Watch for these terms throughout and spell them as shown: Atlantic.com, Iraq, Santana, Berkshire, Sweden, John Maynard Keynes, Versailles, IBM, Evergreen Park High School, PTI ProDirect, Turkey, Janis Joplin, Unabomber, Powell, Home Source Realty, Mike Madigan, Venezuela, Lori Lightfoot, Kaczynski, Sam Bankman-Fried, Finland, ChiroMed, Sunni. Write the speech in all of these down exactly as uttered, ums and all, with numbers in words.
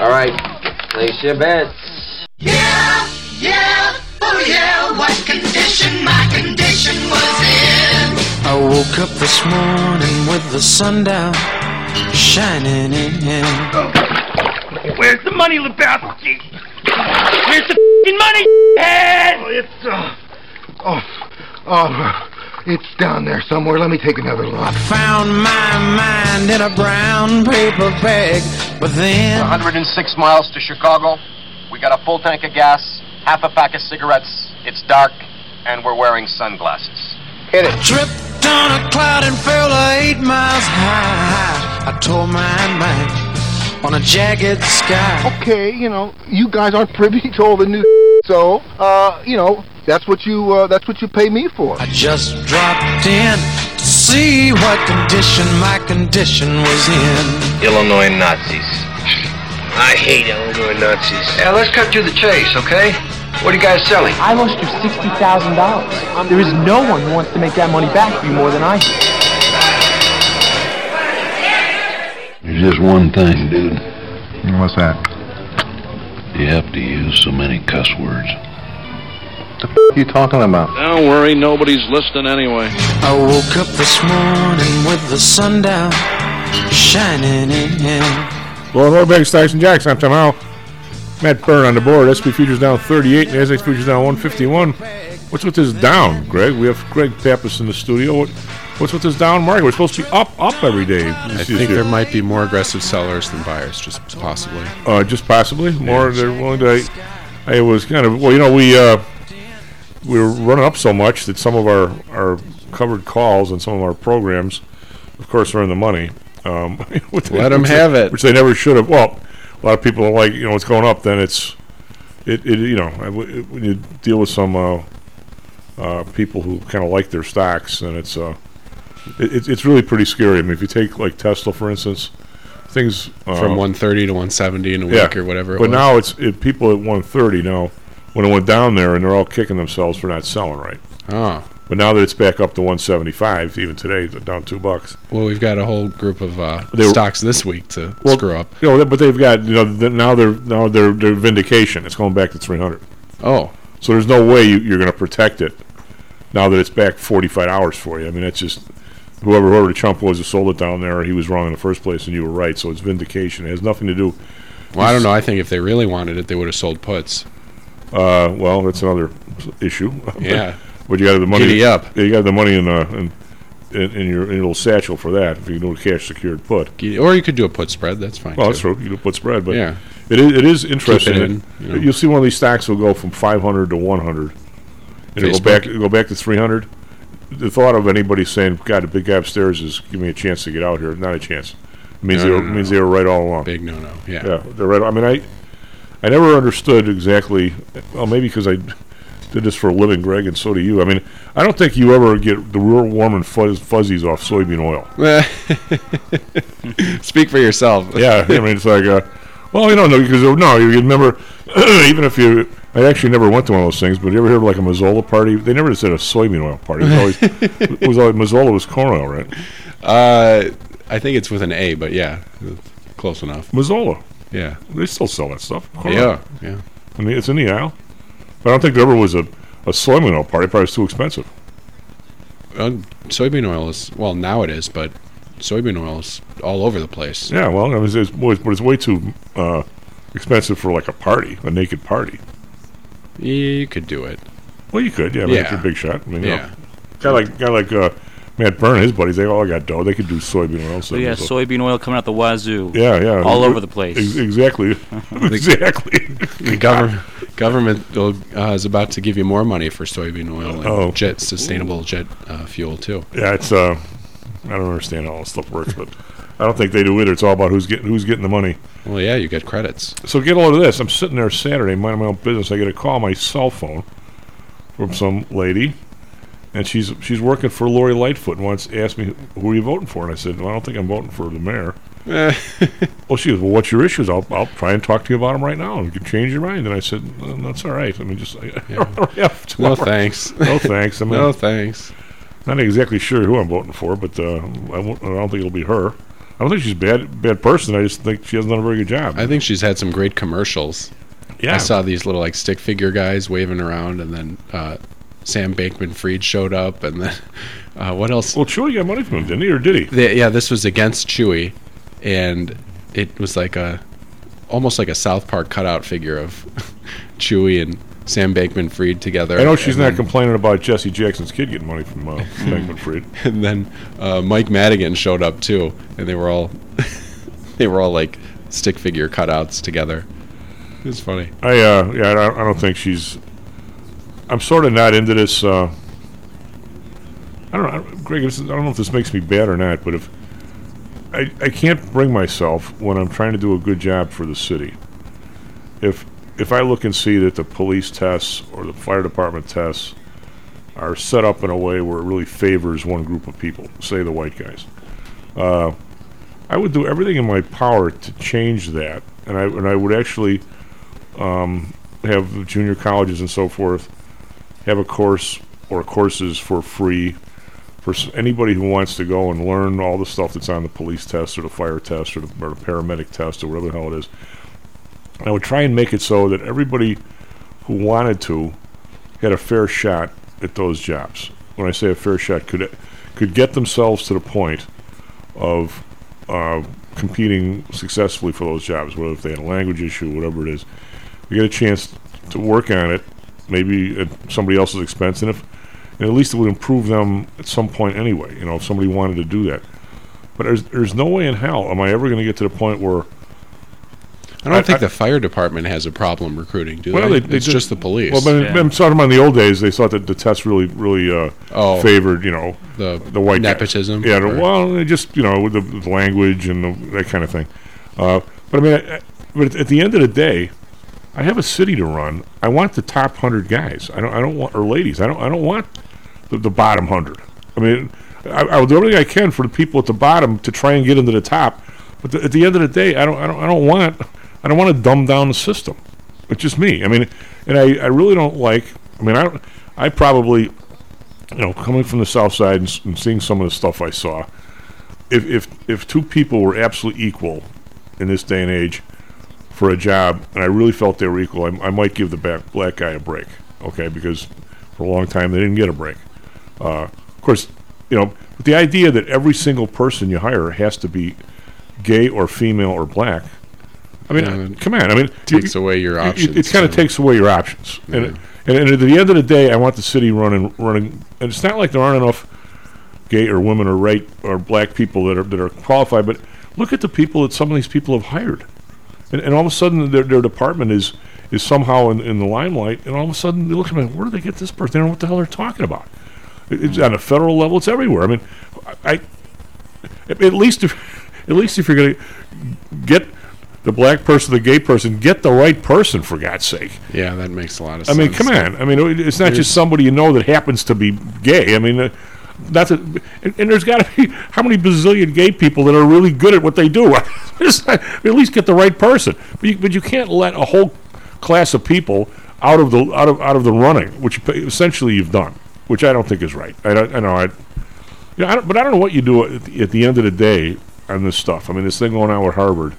All right, place your bets. Yeah, yeah, oh yeah, what condition my condition was in. I woke up this morning with the sun down, shining in. Oh. Where's the money, Lebowski? Where's the f***ing money, head? Oh, it's, uh, oh, oh, it's down there somewhere. Let me take another look. I found my mind in a brown paper bag, but then... one hundred six miles to Chicago. We got a full tank of gas, half a pack of cigarettes. It's dark, and we're wearing sunglasses. Hit it. I tripped on a cloud and fell eight miles high. I tore my mind on a jagged sky. Okay, you know, you guys aren't privy to all the new so, uh, you know, that's what you, uh, that's what you pay me for. I just dropped in to see what condition my condition was in. Illinois Nazis. I hate Illinois Nazis. Yeah, let's cut to the chase, okay? What are you guys selling? I lost you sixty thousand dollars. There is no one who wants to make that money back for you more than I do. There's just one thing, dude. What's that? You have to use so many cuss words. What the f*** are you talking about? Don't worry, nobody's listening anyway. I woke up this morning with the sun down, shining in. Lauren Orbeck's Tyson Jackson. I'm Tom Howell. Matt Byrne on the board. S and P futures down thirty-eight, and Nasdaq futures down one fifty-one. What's with this down, Greg? We have Greg Pappas in the studio. What, what's with this down market? We're supposed to be up, up every day. I think there might be more aggressive sellers than buyers, just possibly. Uh, just possibly? More, yeah. They're willing to... I, I was kind of... Well, you know, we uh, we were running up so much that some of our, our covered calls and some of our programs, of course, are in the money. Um, Let they, them have they, it. Which they never should have. Well, a lot of people are like, you know, it's going up, then it's... it, it You know, it, when you deal with some... Uh, Uh, people who kind of like their stocks, and it's uh, it, it's really pretty scary. I mean, if you take like Tesla, for instance, things uh, from one thirty to one seventy in a yeah, week or whatever. It but was. Now it's it, people at one thirty now when it went down there, and they're all kicking themselves for not selling right. Oh, but now that it's back up to one seventy-five, even today, they're down two bucks. Well, we've got a whole group of uh, were, stocks this week to well, screw up. You know, but they've got you know the, now they're now their their vindication. It's going back to three hundred. Oh. So there's no way you, you're going to protect it now that it's back forty-five hours for you. I mean, that's just whoever whoever the chump was who sold it down there, he was wrong in the first place, and you were right. So it's vindication. It has nothing to do. Well, I don't know. I think if they really wanted it, they would have sold puts. Uh, well, that's another issue. Yeah, but, but you got the money. Giddy up. Yeah, you got the money in uh in, in, in your in your little satchel for that. If you do a cash secured put, Giddy, or you could do a put spread. That's fine. Well, too. That's true. You do a put spread, but yeah. It is, it is interesting. It in, you know. You'll see one of these stocks will go from five hundred to one hundred. And it'll go back, it'll go back to three hundred. The thought of anybody saying, God, the big guy upstairs is giving me a chance to get out here. Not a chance. It means, no, they, were, no, no, means no. they were right all along. Big no-no, yeah. Yeah, they're right. I mean, I I never understood exactly. Well, maybe because I did this for a living, Greg, and so do you. I mean, I don't think you ever get the real warm and fuzz, fuzzies off soybean oil. Speak for yourself. Yeah, I mean, it's like... Uh, Well, you don't know, because, no, you remember, even if you, I actually never went to one of those things, but you ever hear of like a Mazola party? They never just had a soybean oil party. It was always, it was always Mazola was corn oil, right? Uh, I think it's with an A, but yeah, close enough. Mazola. Yeah. They still sell that stuff. Corn yeah, oil. yeah. I mean, it's in the aisle. But I don't think there ever was a, a soybean oil party. Probably was too expensive. Uh, soybean oil is, well, now it is, but... soybean oil is all over the place. Yeah, well, I mean, it's, it's, but it's way too uh, expensive for like a party, a naked party. Yeah, you could do it. Well, you could, yeah. I mean, yeah. It's a big shot. I mean, yeah. You know, guy like guy like uh, Matt Byrne and his buddies, they all got dough. They could do soybean oil. So yeah, so. Soybean oil coming out the wazoo. Yeah, yeah. All over the place. Ex- exactly. exactly. The government government will, uh, is about to give you more money for soybean oil and oh. jet sustainable Ooh. jet uh, fuel too. Yeah, it's. Uh, I don't understand how all this stuff works, but I don't think they do either. It's all about who's getting who's getting the money. Well, yeah, you get credits. So get a load of this. I'm sitting there Saturday, minding my own business. I get a call on my cell phone from some lady, and she's she's working for Lori Lightfoot and wants to ask me, who are you voting for? And I said, well, I don't think I'm voting for the mayor. Eh. Well, she goes, well, what's your issues? I'll I'll try and talk to you about them right now. You can change your mind. And I said, no, that's all right. I mean, just I, yeah. I don't have to. No thanks. No thanks. I mean, no thanks. Not exactly sure who I'm voting for, but uh, I, won't, I don't think it'll be her. I don't think she's a bad, bad person. I just think she hasn't done a very good job. I think she's had some great commercials. Yeah. I saw these little like stick figure guys waving around, and then uh, Sam Bankman-Fried showed up, and then uh, what else? Well, Chewy got money from him, didn't he, or did he? They, yeah, this was against Chewy, and it was like a almost like a South Park cutout figure of Chewy and Sam Bankman-Fried together. I know she's not then, complaining about Jesse Jackson's kid getting money from uh, Bankman-Fried. And then uh, Mike Madigan showed up too, and they were all they were all like stick figure cutouts together. It was funny. I uh, yeah, I, I don't think she's. I'm sort of not into this. Uh, I don't know, Greg. This is, I don't know if this makes me bad or not, but if I I can't bring myself when I'm trying to do a good job for the city, if. If I look and see that the police tests or the fire department tests are set up in a way where it really favors one group of people, say the white guys, uh, I would do everything in my power to change that. And I and I would actually um, have junior colleges and so forth have a course or courses for free for anybody who wants to go and learn all the stuff that's on the police test or the fire test or the, or the paramedic test or whatever the hell it is. I would try and make it so that everybody who wanted to had a fair shot at those jobs. When I say a fair shot, could could get themselves to the point of uh, competing successfully for those jobs, whether if they had a language issue, whatever it is. You get a chance to work on it, maybe at somebody else's expense, and if and at least it would improve them at some point anyway. You know, if somebody wanted to do that, but there's there's no way in hell am I ever going to get to the point where. I don't I, think I, the fire department has a problem recruiting, do well, they? they? It's they just the police. Well, but yeah. I'm talking about in the old days, they thought that the test really, really uh, oh, favored, you know, the, the white nepotism. Guys. Yeah, the, well, they just, you know, with the, the language and the, that kind of thing. Uh, but I mean, I, I, but at the end of the day, I have a city to run. I want the top hundred guys. I don't, I don't want or ladies. I don't, I don't want the, the bottom hundred. I mean, I, I will do everything I can for the people at the bottom to try and get into the top. But the, at the end of the day, I don't, I don't, I don't want. I don't want to dumb down the system. It's just me. I mean, and I, I really don't like, I mean, I don't, I probably, you know, coming from the South Side and, and seeing some of the stuff I saw, if, if if two people were absolutely equal in this day and age for a job, and I really felt they were equal, I, I might give the back, black guy a break, okay, because for a long time they didn't get a break. Uh, of course, you know, but the idea that every single person you hire has to be gay or female or black, I mean, yeah, come on. I mean, takes you, away your options. It, it kind of takes away your options, yeah. and, and and at the end of the day, I want the city running, running. And it's not like there aren't enough gay or women or right or black people that are that are qualified. But look at the people that some of these people have hired, and, and all of a sudden their their department is is somehow in, in the limelight. And all of a sudden they look at me, where do they get this person? They don't know what the hell they're talking about. It, it's on a federal level. It's everywhere. I mean, I, I at least if at least if you're gonna get the black person, the gay person, get the right person, for God's sake. Yeah, that makes a lot of sense. I mean, come on. I mean, it's not there's just somebody you know that happens to be gay. I mean, uh, that's a, and, and there's got to be how many bazillion gay people that are really good at what they do? Just, I mean, at least get the right person. But you, but you can't let a whole class of people out of the out of out of the running, which essentially you've done, which I don't think is right. I don't, I know I, you know, I don't, but I don't know what you do at the, at the end of the day on this stuff. I mean, this thing going on with Harvard.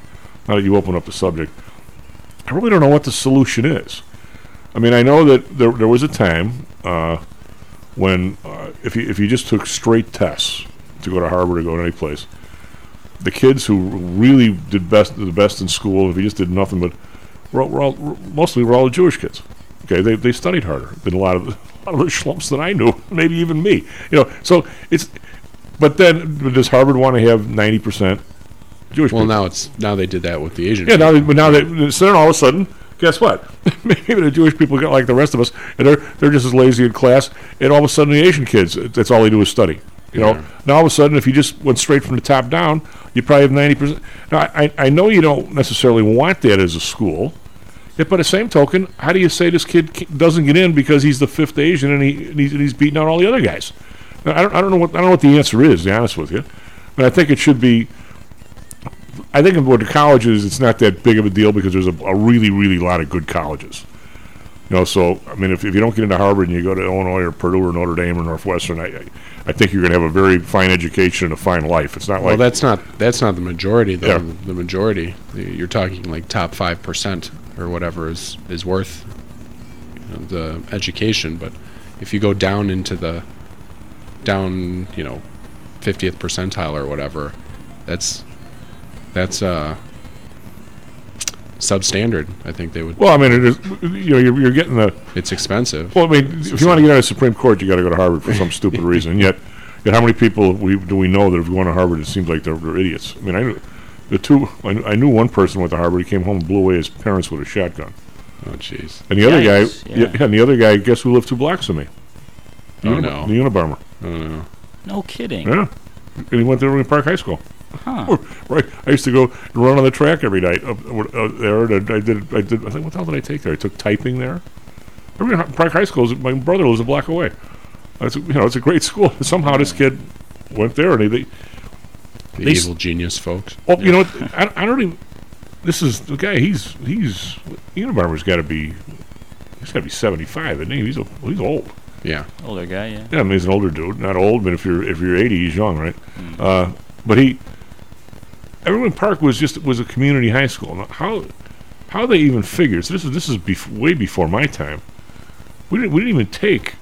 Now that you open up the subject, I really don't know what the solution is. I mean, I know that there, there was a time uh, when uh, if you if you just took straight tests to go to Harvard or go to any place, the kids who really did best the best in school, if you just did nothing but, we're all, we're all, mostly were all the Jewish kids. Okay, they they studied harder than a lot of a lot of the schlumps that I knew, maybe even me. You know, so it's. But then, does Harvard want to have ninety percent? Jewish well, people. now it's now they did that with the Asian. Yeah, people. now they, but now they so then all of a sudden, guess what? Maybe the Jewish people get like the rest of us, and they're they're just as lazy in class. And all of a sudden, the Asian kids, that's all they do is study. You yeah. know, now all of a sudden, if you just went straight from the top down, you probably have ninety percent. Now, I I know you don't necessarily want that as a school, yet by the same token, how do you say this kid doesn't get in because he's the fifth Asian and he and he's, and he's beating out all the other guys? Now, I don't I don't know what I don't know what the answer is. To be honest with you, but I think it should be. I think with the colleges, it's not that big of a deal because there's a, a really, really lot of good colleges. You know, so, I mean, if, if you don't get into Harvard and you go to Illinois or Purdue or Notre Dame or Northwestern, I I think you're going to have a very fine education and a fine life. It's not well, like... Well, that's not that's not the majority, though. Yeah. The majority, you're talking like top five percent or whatever is, is worth, you know, the education. But if you go down into the, down, you know, fiftieth percentile or whatever, that's, that's, uh... substandard, I think they would. Well, I mean, it is, you know, you're, you're getting the. It's expensive. Well, I mean, it's if you want to get out of the Supreme Court, you got to go to Harvard for some stupid reason. And yet, yet, how many people we, do we know that have gone to Harvard? It seems like they're, they're idiots. I mean, I knew the two. I knew, I knew one person went to Harvard. He came home and blew away his parents with a shotgun. Oh, jeez. And the other Yikes, guy, yeah. and the other guy, guess who lived two blocks from me? The oh Unab- no, the Unabomber. Oh no. No kidding. Yeah, and he went to Evergreen Park High School. Huh. Right. I used to go and run on the track every night up, up there. And I did. I did. I think. What the hell did I take there? I took typing there. Every Park High School. My brother lives a block away. It's, you know, it's a great school. Somehow this kid went there, and they. they the they evil s- genius folks. Oh, yeah. You know, I, I don't even. This is the guy. He's he's. Unabomber's got to be. He's got to be seventy-five, isn't he? He's a, he's old. Yeah. Older guy. Yeah. Yeah. I mean, he's an older dude. Not old, but if you're if you're eighty, he's young, right? Mm. Uh, but he. Evergreen Park was just was a community high school. Now, how how they even figured? So this is this is bef- way before my time. We didn't we didn't even take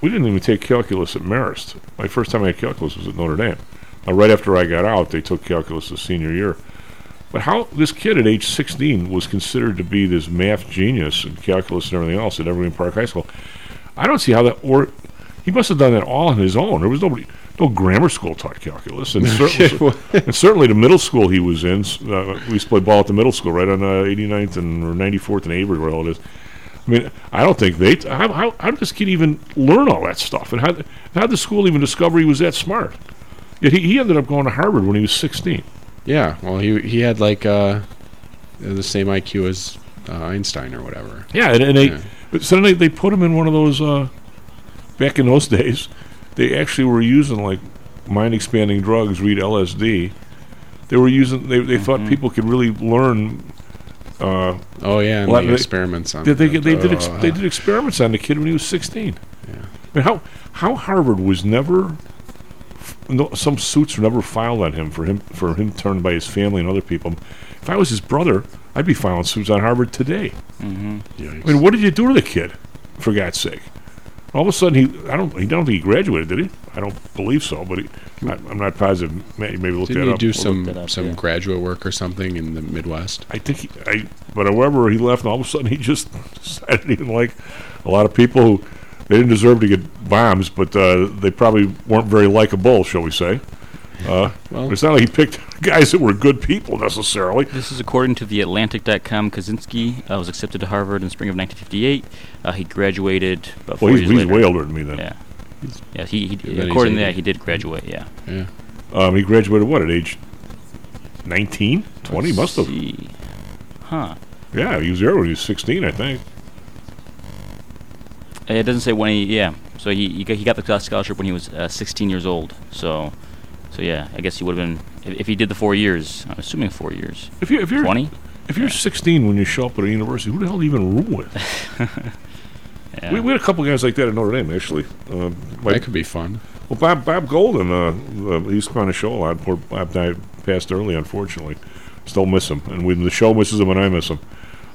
we didn't even take calculus at Marist. My first time I had calculus was at Notre Dame. Now, right after I got out, they took calculus the senior year. But how this kid at age sixteen was considered to be this math genius and calculus and everything else at Evergreen Park High School? I don't see how that or he must have done that all on his own. There was nobody. No grammar school taught calculus, and, certainly, and certainly the middle school he was in. Uh, we used to play ball at the middle school, right on uh, eighty-ninth and or ninety-fourth and Avery, where all it is. I mean, I don't think they. T- how, how, how did this kid even learn all that stuff? And how th- how did the school even discover he was that smart? Yet he, he ended up going to Harvard when he was sixteen. Yeah, well, he he had like uh, the same I Q as uh, Einstein or whatever. Yeah, and, and yeah. they but suddenly they put him in one of those. Uh, back in those days. They actually were using like mind-expanding drugs. Read L S D. They were using. They they mm-hmm. thought people could really learn. Uh, oh yeah, and the experiments on. They they, they did ex- they did experiments on the kid when he was sixteen. Yeah. I mean, how how Harvard was never. F- no, some suits were never filed on him for him for him turned by his family and other people. If I was his brother, I'd be filing suits on Harvard today. Mm-hmm. Yeah, I mean, what did you do to the kid? For God's sake. All of a sudden, he—I don't—he don't think he graduated, did he? I don't believe so, but he, I, I'm not positive. Maybe look Didn't that he up. Did he do some up, some yeah. graduate work or something in the Midwest? I think, he, I. But however, he left, and all of a sudden, he just decided he didn't like a lot of people who they didn't deserve to get bombs, but uh, they probably weren't very likable, shall we say? Uh, well, it's not like he picked guys that were good people necessarily. This is according to the Atlantic dot com. Kaczynski uh, was accepted to Harvard in the spring of nineteen fifty-eight. Uh, he graduated. About well, he's, he's way older than me then. Yeah, yeah. He, he according to that, he did graduate. Yeah. Yeah. Um, he graduated what at age nineteen, twenty? Let's must have. See. Huh. Yeah, he was there when he was sixteen, I think. Uh, it doesn't say when he. Yeah. So he he got, he got the scholarship when he was uh, sixteen years old. So. So yeah, I guess he would have been if, if he did the four years. I'm assuming four years. If you if you're twenty, if you're yeah. sixteen when you show up at a university, who the hell do you even room with? yeah. we, we had a couple guys like that at Notre Dame actually. Uh, like, that could be fun. Well, Bob Bob Golden, uh, uh, he used to come on the show a lot. Poor Bob died, passed early, unfortunately. Still miss him, and when the show misses him, and I miss him.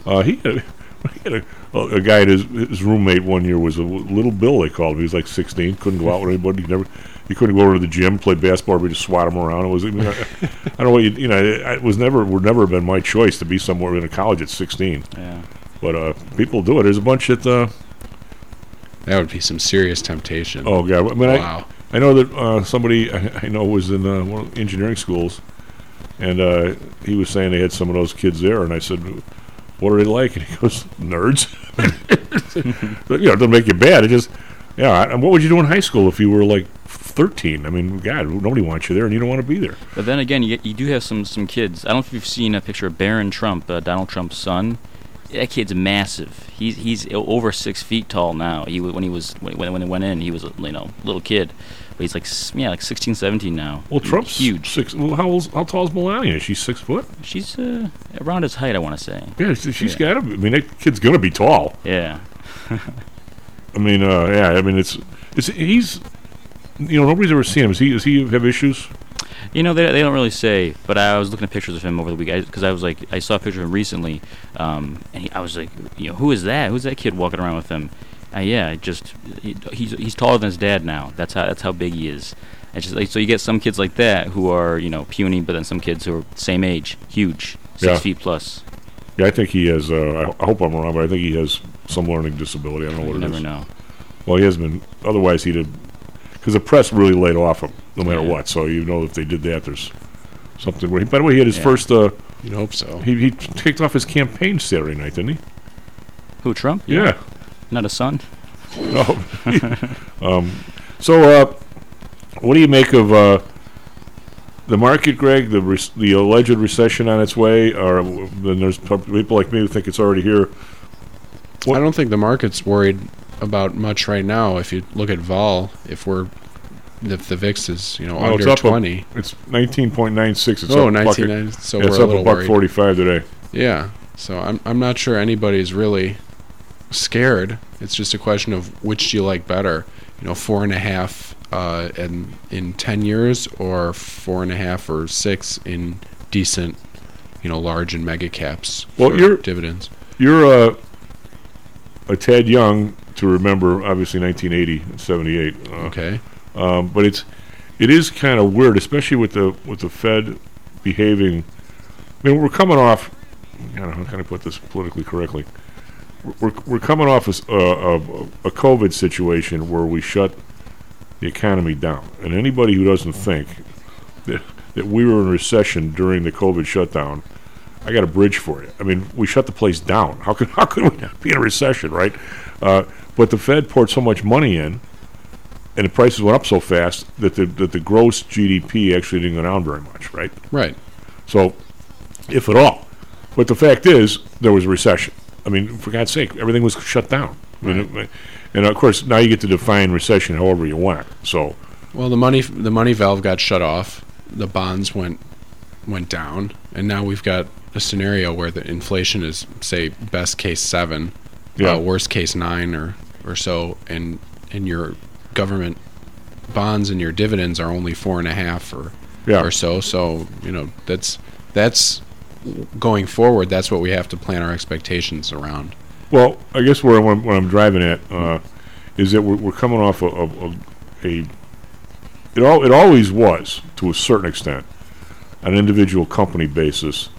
Uh, he had, he had a, a guy at his his roommate one year was a little Bill. They called him. He was like sixteen, couldn't go out with anybody. He never. You couldn't go over to the gym, play basketball, we just swat them around. It was, I, mean, I, I don't know what you, you know. It was never, would never have been my choice to be somewhere in a college at sixteen. Yeah. But uh, people do it. There's a bunch that. Uh, that would be some serious temptation. Oh God! I mean, wow. I, I know that uh, somebody I, I know was in uh, one of the engineering schools, and uh, he was saying they had some of those kids there, and I said, "What are they like?" And he goes, "Nerds." But, you know, it doesn't make you bad. It just, yeah. I, what would you do in high school if you were like? thirteen. I mean, God, nobody wants you there, and you don't want to be there. But then again, you, you do have some, some kids. I don't know if you've seen a picture of Barron Trump, uh, Donald Trump's son. That kid's massive. He's he's over six feet tall now. He when he was when when he went in, he was you know little kid, but he's like yeah like sixteen, seventeen now. Well, he's Trump's huge. Six, well, how old, how tall is Melania? She's six foot. She's uh, around his height, I want to say. Yeah, she's yeah. got to. I mean, that kid's gonna be tall. Yeah. I mean, uh, yeah. I mean, it's it's he's you know nobody's ever seen him. Is he does he have issues? You know, they they don't really say. But I was looking at pictures of him over the week because I, I was like, I saw a picture of him recently, um, and he, I was like, you know, who is that? Who's that kid walking around with him? Uh, yeah, just he, he's he's taller than his dad now. That's how that's how big he is. It's just like, so you get some kids like that who are you know puny, but then some kids who are same age, huge, six yeah. feet plus. Yeah, I think he has. Uh, I hope I'm wrong, but I think he has some learning disability. I don't know what you it never is. Never know. Well, he has been. Otherwise, he did. Because the press really laid off him, no matter yeah. what. So you know if they did that, there's something. Where he, by the way, he had his yeah. first. Uh, You'd hope so. He he kicked off his campaign Saturday night, didn't he? Who, Trump? Yeah. yeah. Not a son. No. um, so, uh, what do you make of uh, the market, Greg? The res- the alleged recession on its way, or then there's people like me who think it's already here. What? I don't think the market's worried about much right now. If you look at vol, if we're if the V I X is you know no, under it's twenty, a, it's nineteen point nine six. It's oh, nineteen nine. So yeah, we're it's a up little a buck worried. forty five today. Yeah. So I'm I'm not sure anybody's really scared. It's just a question of which do you like better, you know, four and a half uh, in in ten years or four and a half or six in decent, you know, large and mega caps. Well, for you're dividends. You're uh, a tad young to remember, obviously, nineteen eighty and seventy-eight. Uh, okay, um, but it's it is kind of weird, especially with the with the Fed behaving. I mean, we're coming off. I don't know how can I put this politically correctly. We're we're coming off a, a, a COVID situation where we shut the economy down, and anybody who doesn't think that, that we were in recession during the COVID shutdown, I got a bridge for you. I mean, we shut the place down. How could how could we not be in a recession, right? Uh, but the Fed poured so much money in, and the prices went up so fast that the that the gross G D P actually didn't go down very much, right? Right. So, if at all, but the fact is there was a recession. I mean, for God's sake, everything was shut down. Right. And, it, and, of course, now you get to define recession however you want. So, well, the money the money valve got shut off. The bonds went went down. And now we've got a scenario where the inflation is, say, best case seven, yeah. uh, worst case nine or, or so, and, and your government bonds and your dividends are only four and a half or, yeah. or so. So, you know, that's that's... going forward, that's what we have to plan our expectations around. Well, I guess where I'm, what I'm driving at uh, is that we're, we're coming off a, a, a, a it all it always was to a certain extent an individual company basis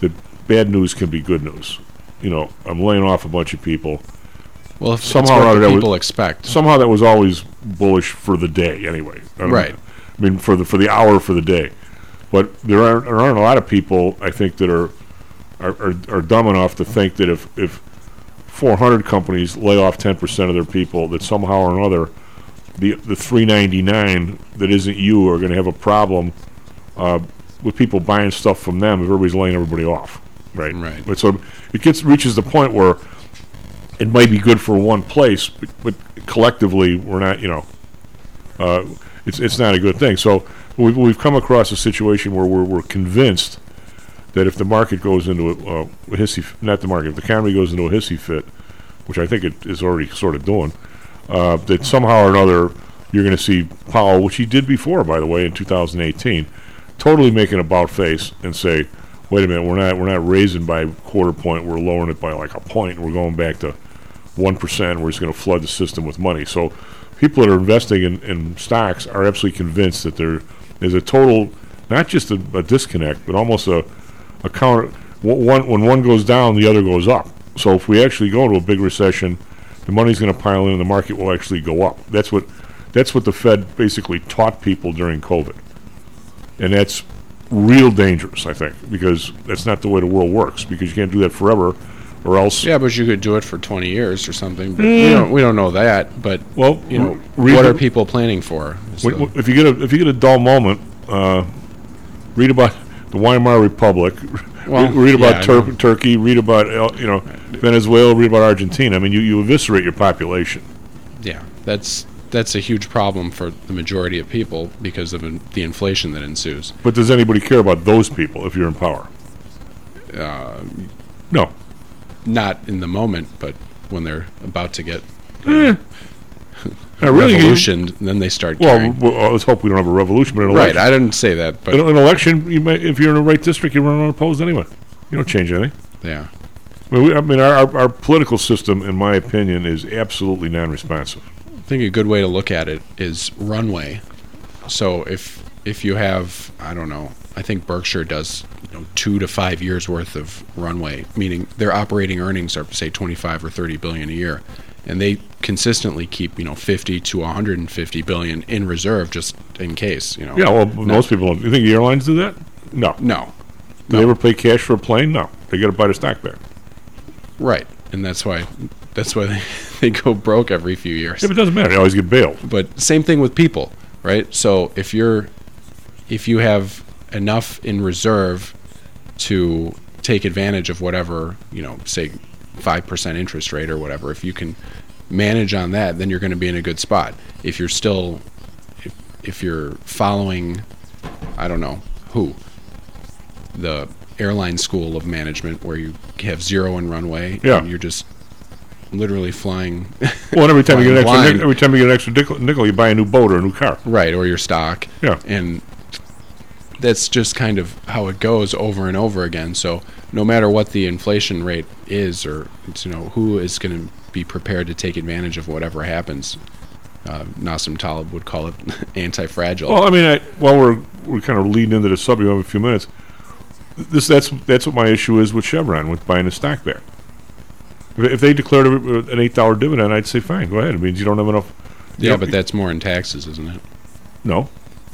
that bad news can be good news. You know, I'm laying off a bunch of people. Well, if somehow that's what that people was, expect somehow that was always bullish for the day anyway. I right. I mean, for the for the hour for the day. But there aren't, there aren't a lot of people, I think, that are are, are are dumb enough to think that if if four hundred companies lay off ten percent of their people, that somehow or another, the the three ninety-nine that isn't you are going to have a problem uh, with people buying stuff from them if everybody's laying everybody off, right? Right. But so it gets reaches the point where it might be good for one place, but, but collectively we're not, you know, uh, it's it's not a good thing. So. We've, we've come across a situation where we're, we're convinced that if the market goes into a, uh, a hissy, f- not the market, if the economy goes into a hissy fit, which I think it is already sort of doing, uh, that somehow or another you're going to see Powell, which he did before, by the way, in two thousand eighteen, totally make an about face and say, wait a minute, we're not we're not raising by quarter point, we're lowering it by like a point, and we're going back to one percent, we're just going to flood the system with money. So people that are investing in, in stocks are absolutely convinced that they're is a total, not just a, a disconnect, but almost a, a counter. One, when one goes down, the other goes up. So if we actually go into a big recession, the money's going to pile in, and the market will actually go up. That's what, that's what the Fed basically taught people during COVID, and that's real dangerous, I think, because that's not the way the world works. Because you can't do that forever, or else. Yeah, but you could do it for twenty years or something. But mm. we don't, we don't know that. But well, you know, read what are people planning for? So. If you get a if you get a dull moment, uh, read about the Weimar Republic. Well, read, read about yeah, Tur- Turkey. Read about you know Venezuela. Read about Argentina. I mean, you, you eviscerate your population. Yeah, that's that's a huge problem for the majority of people because of in, the inflation that ensues. But does anybody care about those people if you're in power? Uh, no. Not in the moment, but when they're about to get eh. really revolutioned, you, and then they start well, well, let's hope we don't have a revolution, but an election. Right, I didn't say that. But in an election, you might, if you're in the right district, you run unopposed anyway. You don't change anything. Yeah. I mean, we, I mean our, our, our political system, in my opinion, is absolutely non-responsive. I think a good way to look at it is runway. So if if you have, I don't know, I think Berkshire does you know, two to five years worth of runway, meaning their operating earnings are, say, twenty-five or thirty billion a year, and they consistently keep you know fifty to one hundred fifty billion in reserve just in case. You know. Yeah, well, now, most people don't. You think airlines do that? No. No. Do no. they ever pay cash for a plane? No. They got to buy the stock back. Right, and that's why that's why they, they go broke every few years. Yeah, but it doesn't matter. They always get bailed. But same thing with people, right? So if you're if you have enough in reserve to take advantage of whatever, you know, say five percent interest rate or whatever, if you can manage on that, then you're going to be in a good spot. If you're still, if, if you're following, I don't know, who? The airline school of management where you have zero in runway yeah. and you're just literally flying Well, and every time, you get an extra nickel, every time you get an extra nickel, nickel, you buy a new boat or a new car. Right, or your stock. Yeah. And that's just kind of how it goes over and over again. So no matter what the inflation rate is, or you know who is going to be prepared to take advantage of whatever happens, uh, Nassim Taleb would call it anti-fragile. Well, I mean, I, while we're we're kind of leading into the subject over a few minutes, this that's that's what my issue is with Chevron, with buying a stock there. If they declared an eight dollar dividend, I'd say fine, go ahead. It means you don't have enough. Yeah, but that's more in taxes, isn't it? No.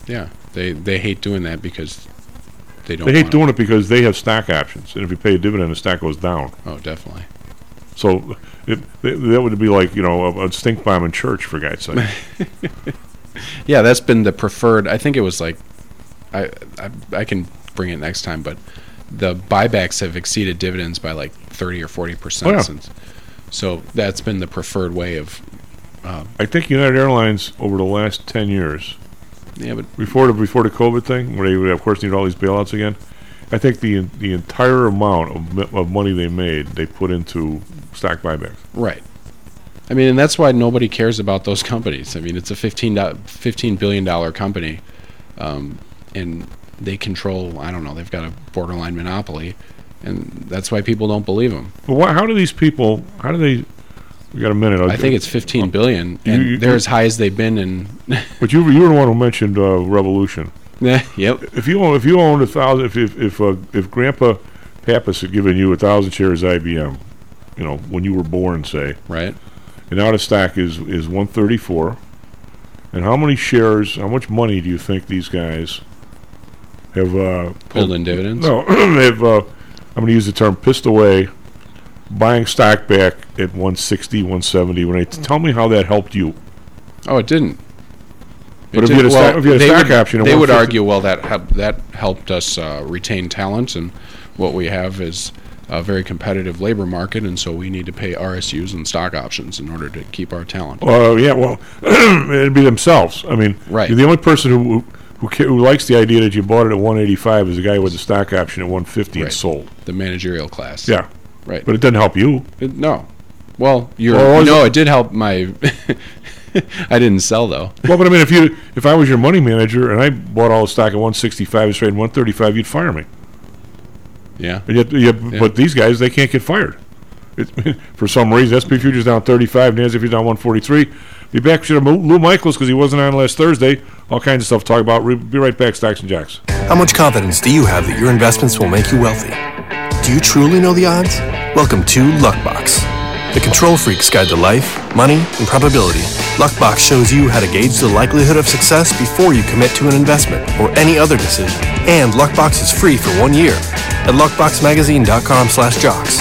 Yeah. They they hate doing that because they don't. They hate doing it because they have stock options, and if you pay a dividend, the stock goes down. Oh, definitely. So it, that would be like you know a, a stink bomb in church, for God's sake. Yeah, that's been the preferred. I think it was like, I, I I can bring it next time, but the buybacks have exceeded dividends by like thirty or forty percent. Oh, yeah. Since. So that's been the preferred way of. Uh, I think United Airlines over the last ten years. Yeah, but before the before the COVID thing, where they would, of course, need all these bailouts again, I think the the entire amount of of money they made, they put into stock buybacks. Right. I mean, and that's why nobody cares about those companies. I mean, it's a fifteen billion dollar company, um, and they control. I don't know. They've got a borderline monopoly, and that's why people don't believe them. Well, why, how do these people? How do they? We got a minute. I'll I think it's fifteen um, billion, and you, you, they're you, as high as they've been. In but you, you were the one who mentioned uh, revolution. Yeah. Yep. If you own, if you owned a thousand, if if if, uh, if Grandpa Pappas had given you a thousand shares of I B M, you know, when you were born, say, right, and now the stock is is one thirty four, and how many shares, how much money do you think these guys have uh, pulled have, in dividends? No, they've. Uh, I'm going to use the term pissed away. Buying stock back at one sixty, one seventy When I t- tell me how that helped you. Oh, it didn't. But it if, didn't. You had a well, stock, if you had a stock would, option, they would argue, well, that ha- that helped us uh, retain talent, and what we have is a very competitive labor market, and so we need to pay R S Us and stock options in order to keep our talent. Oh uh, yeah, well, it'd be themselves. I mean, right. You're the only person who who, ca- who likes the idea that you bought it at one eighty-five is the guy who had the stock option at one fifty right. and sold. The managerial class. Yeah. Right. But it didn't help you. It, no. Well, you're well, no, it? it did help my I didn't sell though. Well, but I mean if you if I was your money manager and I bought all the stock at one sixty-five and straight at one thirty-five, you'd fire me. Yeah. And yet, yet, yeah. But these guys, they can't get fired. It, for some reason, S and P futures down thirty-five, Nasdaq futures down one forty-three. Be back to Lou Michaels because he wasn't on last Thursday. All kinds of stuff to talk about. Be right back, Stocks and Jacks. How much confidence do you have that your investments will make you wealthy? Do you truly know the odds? Welcome to Luckbox, the control freak's guide to life, money, and probability. Luckbox shows you how to gauge the likelihood of success before you commit to an investment or any other decision. And Luckbox is free for one year at luckbox magazine dot com slash jocks.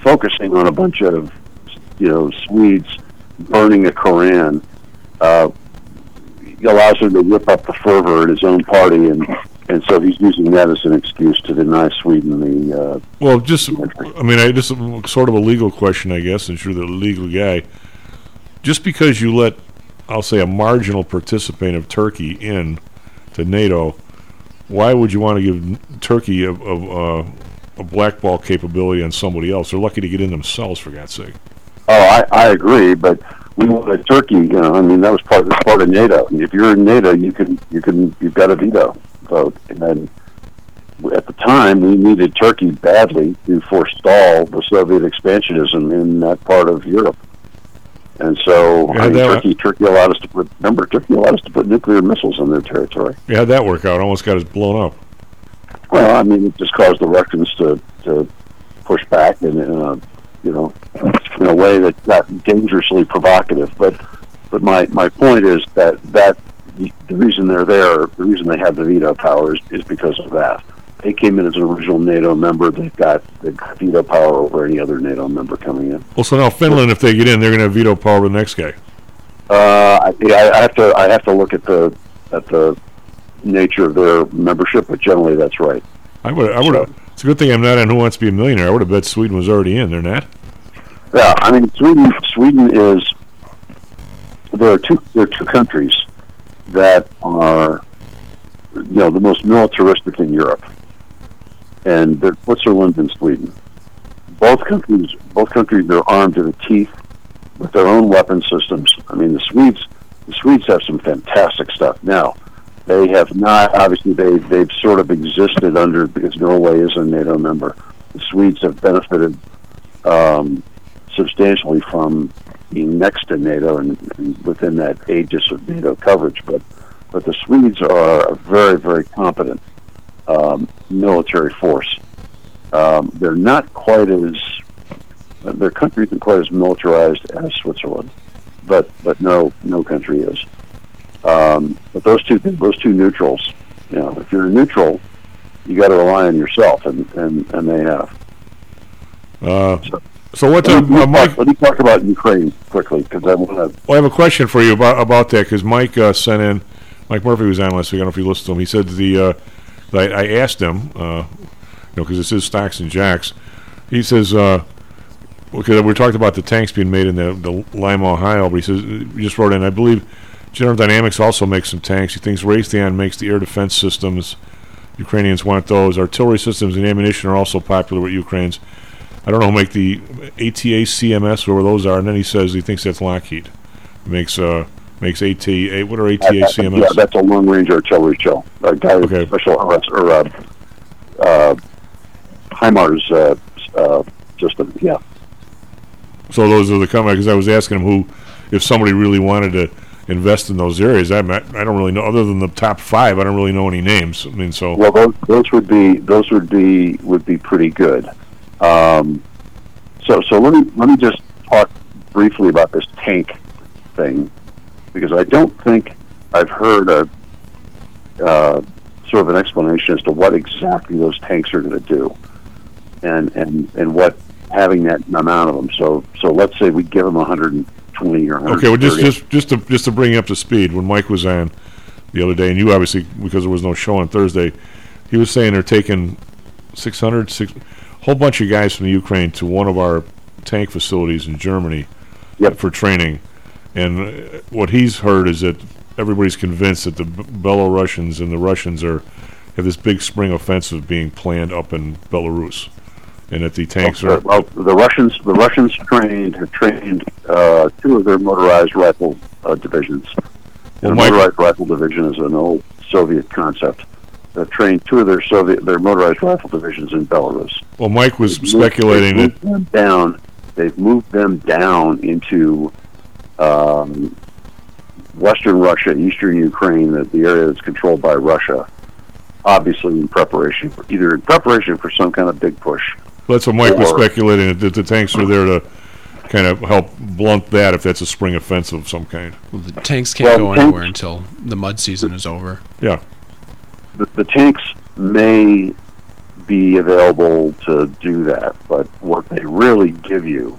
focusing on a bunch of, you know, Swedes burning a Koran uh, allows him to whip up the fervor in his own party, and, and so he's using that as an excuse to deny Sweden the. Uh, well, just country. I mean, I just sort of a legal question, I guess, since you're the legal guy. Just because you let, I'll say, a marginal participant of Turkey in to NATO, why would you want to give Turkey a? a, a a blackball capability on somebody else? They're lucky to get in themselves, for God's sake. Oh, I, I agree, but we wanted Turkey. You know, I mean, that was part of part of NATO. If you're in NATO, you can you can you've got a veto vote. And then at the time, we needed Turkey badly to forestall the Soviet expansionism in that part of Europe. And so I mean, Turkey Turkey allowed us to put remember Turkey allowed us to put nuclear missiles on their territory. Yeah, how'd that work out? Almost got us blown up. Well, I mean, it just caused the Russians to, to push back in, in a you know in a way that got dangerously provocative. But but my, my point is that, that the reason they're there, the reason they have the veto power is, is because of that. They came in as an original NATO member. They've got they've got veto power over any other NATO member coming in. Well, so now Finland, if they get in, they're going to have veto power over the next guy. Uh, I, I have to I have to look at the at the. nature of their membership, but generally that's right. I would, I would. So, it's a good thing I'm not on Who Wants to Be a Millionaire. I would have bet Sweden was already in. They're not. Yeah, I mean Sweden. Sweden is. There are two. There are two countries that are, you know, the most militaristic in Europe, and they're Switzerland and Sweden. Both countries. Both countries are armed to the teeth with their own weapon systems. I mean the Swedes. The Swedes have some fantastic stuff now. They have not, obviously, they, they've sort of existed under, because Norway is a NATO member. The Swedes have benefited um, substantially from being next to NATO and, and within that aegis of NATO coverage. But but the Swedes are a very, very competent um, military force. Um, they're not quite as, their country isn't quite as militarized as Switzerland, but, but no, no country is. Um, but those two, those two neutrals, you know, if you're neutral, you got to rely on yourself, and, and, and they have. Uh, so, so what? Let, uh, Mike, let me talk about Ukraine quickly because I want to. Well, I have a question for you about about that because Mike uh, sent in. Mike Murphy was on last week. I don't know if you listened to him. He said the. Uh, I, I asked him, uh, you know, because this is Stocks and Jacks. He says. Uh, because we talked about the tanks being made in the, the Lima, Ohio, but he says he just wrote in. I believe. General Dynamics also makes some tanks. He thinks Raytheon makes the air defense systems. Ukrainians want those. Artillery systems and ammunition are also popular with Ukrainians. I don't know who make the A T A C M S, whoever those are. And then he says he thinks that's Lockheed. Makes uh makes A T A. What are A T A C M S? Yeah, that's a long range artillery show. A guy with okay. special or uh, uh, HIMARS uh, uh, system. Yeah. So those are the comments, because I was asking him who, if somebody really wanted to invest in those areas. I I don't really know, other than the top five. I don't really know any names. I mean, so well, those, those would be those would be would be pretty good. Um, so so let me let me just talk briefly about this tank thing, because I don't think I've heard a uh, sort of an explanation as to what exactly those tanks are going to do, and and and what having that amount of them. So so let's say we give them one hundred twenty or one hundred thirty. Okay, well just just just to just to bring you up to speed, when Mike was on the other day, and you obviously, because there was no show on Thursday, he was saying they're taking six hundred, six, whole bunch of guys from the Ukraine to one of our tank facilities in Germany yep. for training. And what he's heard is that everybody's convinced that the B- Belarusians and the Russians are have this big spring offensive being planned up in Belarus, and that the tanks well, are. Well, the Russians, the Russians trained have trained uh, two of their motorized rifle uh, divisions. Well, and Mike, a motorized rifle division is an old Soviet concept. They've trained two of their Soviet their motorized rifle divisions in Belarus. Well, Mike was they've speculating moved, that them down. They've moved them down into um, Western Russia, Eastern Ukraine, that the area that's controlled by Russia. Obviously, in preparation for either in preparation for some kind of big push. That's what Mike was speculating, that the tanks are there to kind of help blunt that, if that's a spring offensive of some kind. Well, the tanks can't well, go tanks, anywhere until the mud season the, is over. Yeah. The, the tanks may be available to do that, but what they really give you,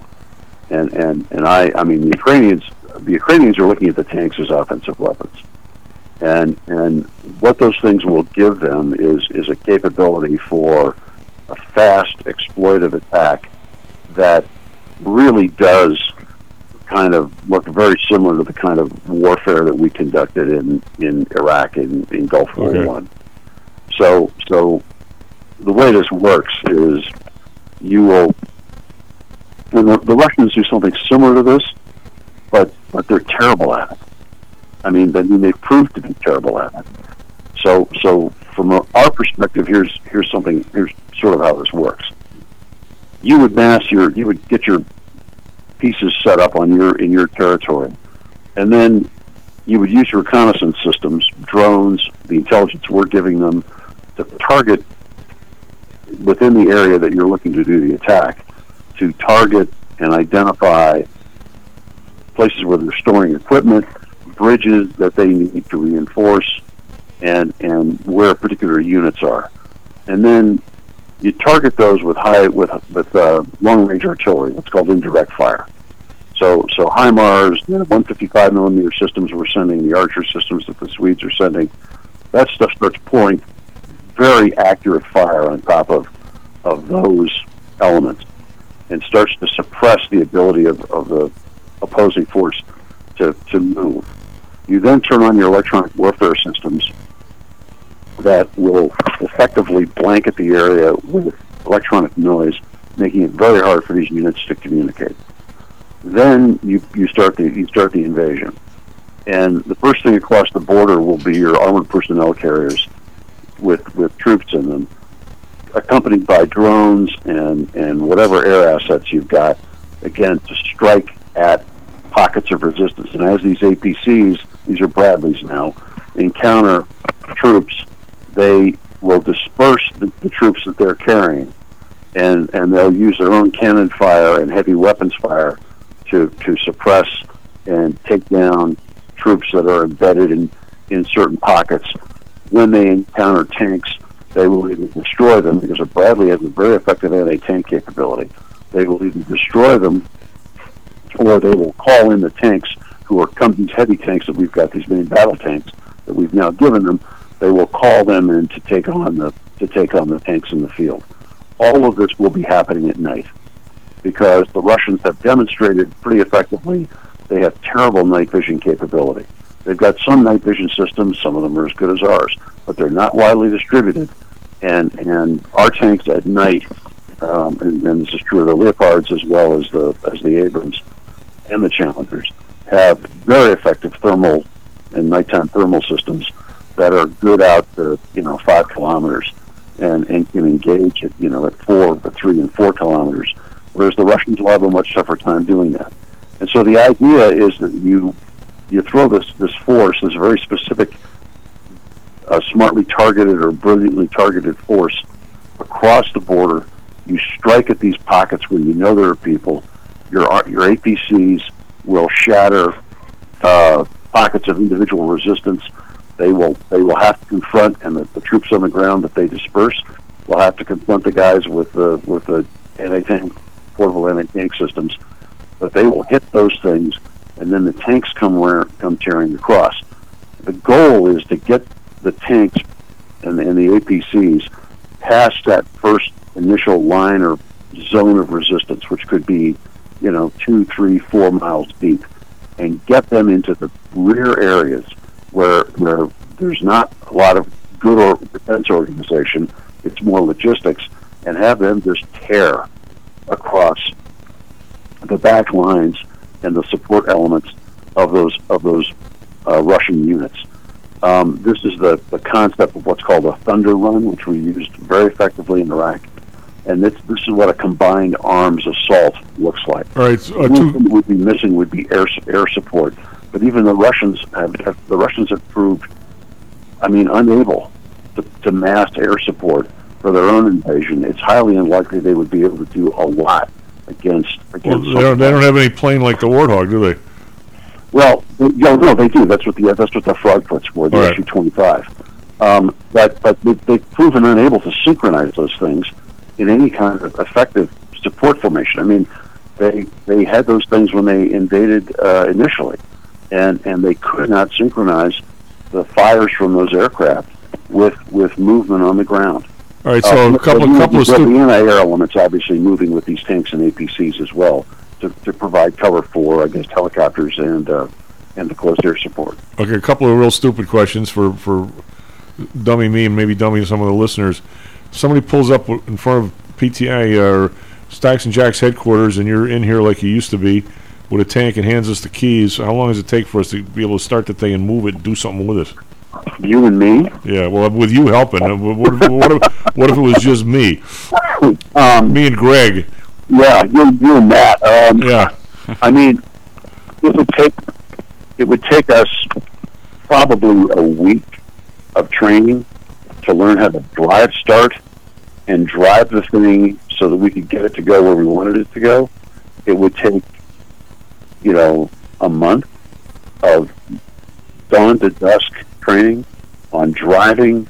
and, and, and I, I mean, the Ukrainians, the Ukrainians are looking at the tanks as offensive weapons. And, and what those things will give them is, is a capability for a fast, exploitive attack that really does kind of look very similar to the kind of warfare that we conducted in, in Iraq in, in Gulf War okay. One. So, so the way this works is you will, when the, the Russians do something similar to this, but but they're terrible at it. I mean, I mean they've proved to be terrible at it. So, so from our perspective, here's here's something here's. sort of how this works. You would mass your, you would get your pieces set up on your in your territory, and then you would use your reconnaissance systems, drones, the intelligence we're giving them, to target within the area that you're looking to do the attack, to target and identify places where they're storing equipment, bridges that they need to reinforce, and and where particular units are, and then. You target those with high with with uh, long-range artillery. It's called indirect fire. So so HIMARS, you know, one fifty-five millimeter systems we're sending, the Archer systems that the Swedes are sending, that stuff starts pouring very accurate fire on top of of those elements, and starts to suppress the ability of, of the opposing force to, to move. You then turn on your electronic warfare systems that will effectively blanket the area with electronic noise, making it very hard for these units to communicate. Then you, you start the you start the invasion, and the first thing across the border will be your armored personnel carriers with with troops in them, accompanied by drones and and whatever air assets you've got, again to strike at pockets of resistance. And as these A P Cs, these are Bradleys now, encounter troops, they will disperse the, the troops that they're carrying, and, and they'll use their own cannon fire and heavy weapons fire to, to suppress and take down troops that are embedded in, in certain pockets. When they encounter tanks, they will either destroy them, because a Bradley has a very effective anti-tank capability. They will either destroy them, or they will call in the tanks who are come these heavy tanks that we've got, these main battle tanks that we've now given them. They will call them in to take on the to take on the tanks in the field. All of this will be happening at night, because the Russians have demonstrated pretty effectively they have terrible night vision capability. They've got some night vision systems. Some of them are as good as ours, but they're not widely distributed. And and our tanks at night, um, and, and this is true of the Leopards as well as the as the Abrams and the Challengers, have very effective thermal and nighttime thermal systems that are good out to, you know, five kilometers and, and can engage at, you know, at four, but three and four kilometers, whereas the Russians will have a much tougher time doing that. And so the idea is that you you throw this, this force, this very specific, uh, smartly targeted or brilliantly targeted force across the border. You strike at these pockets where you know there are people. Your, your A P Cs will shatter uh, pockets of individual resistance. They will they will have to confront, and the, the troops on the ground that they disperse will have to confront the guys with the with the anti-tank, portable anti-tank systems. But they will hit those things, and then the tanks come where, come tearing across. The goal is to get the tanks and, and the A P Cs past that first initial line or zone of resistance, which could be, you know, two, three, four miles deep, and get them into the rear areas where where there's not a lot of good or defense organization, it's more logistics, and have them just tear across the back lines and the support elements of those of those uh, Russian units. Um, this is the, the concept of what's called a thunder run, which we used very effectively in Iraq. And this, this is what a combined arms assault looks like. All right, so, uh, the only thing we'd be missing would be air air support. But even the Russians have, have the Russians have proved, I mean, unable to, to mass air support for their own invasion. It's highly unlikely they would be able to do a lot against against. Well, they, don't, they don't have any plane like the Warthog, do they? Well, no, no, they do. That's what the that's what the Frogfoot's for. The right. S U twenty-five. Um, but but they, they've proven unable to synchronize those things in any kind of effective support formation. I mean, they they had those things when they invaded uh, initially, and, and they could not synchronize the fires from those aircraft with with movement on the ground. All right, so uh, a couple of couple of stu- the anti-air elements obviously moving with these tanks and A P Cs as well to, to provide cover for, I guess, helicopters and uh, and the close air support. Okay, a couple of real stupid questions for for dummy me and maybe dummy some of the listeners. Somebody pulls up in front of P T I or Stocks and Jacks headquarters, and you're in here like you used to be with a tank and hands us the keys. How long does it take for us to be able to start the thing and move it and do something with it? You and me? Yeah, well, with you helping. What if, what if, what if it was just me? Um, me and Greg. Yeah, you, you and Matt. Um, yeah. I mean, it would take it would take us probably a week of training to learn how to drive start and drive the thing so that we could get it to go where we wanted it to go. It would take, you know, a month of dawn to dusk training on driving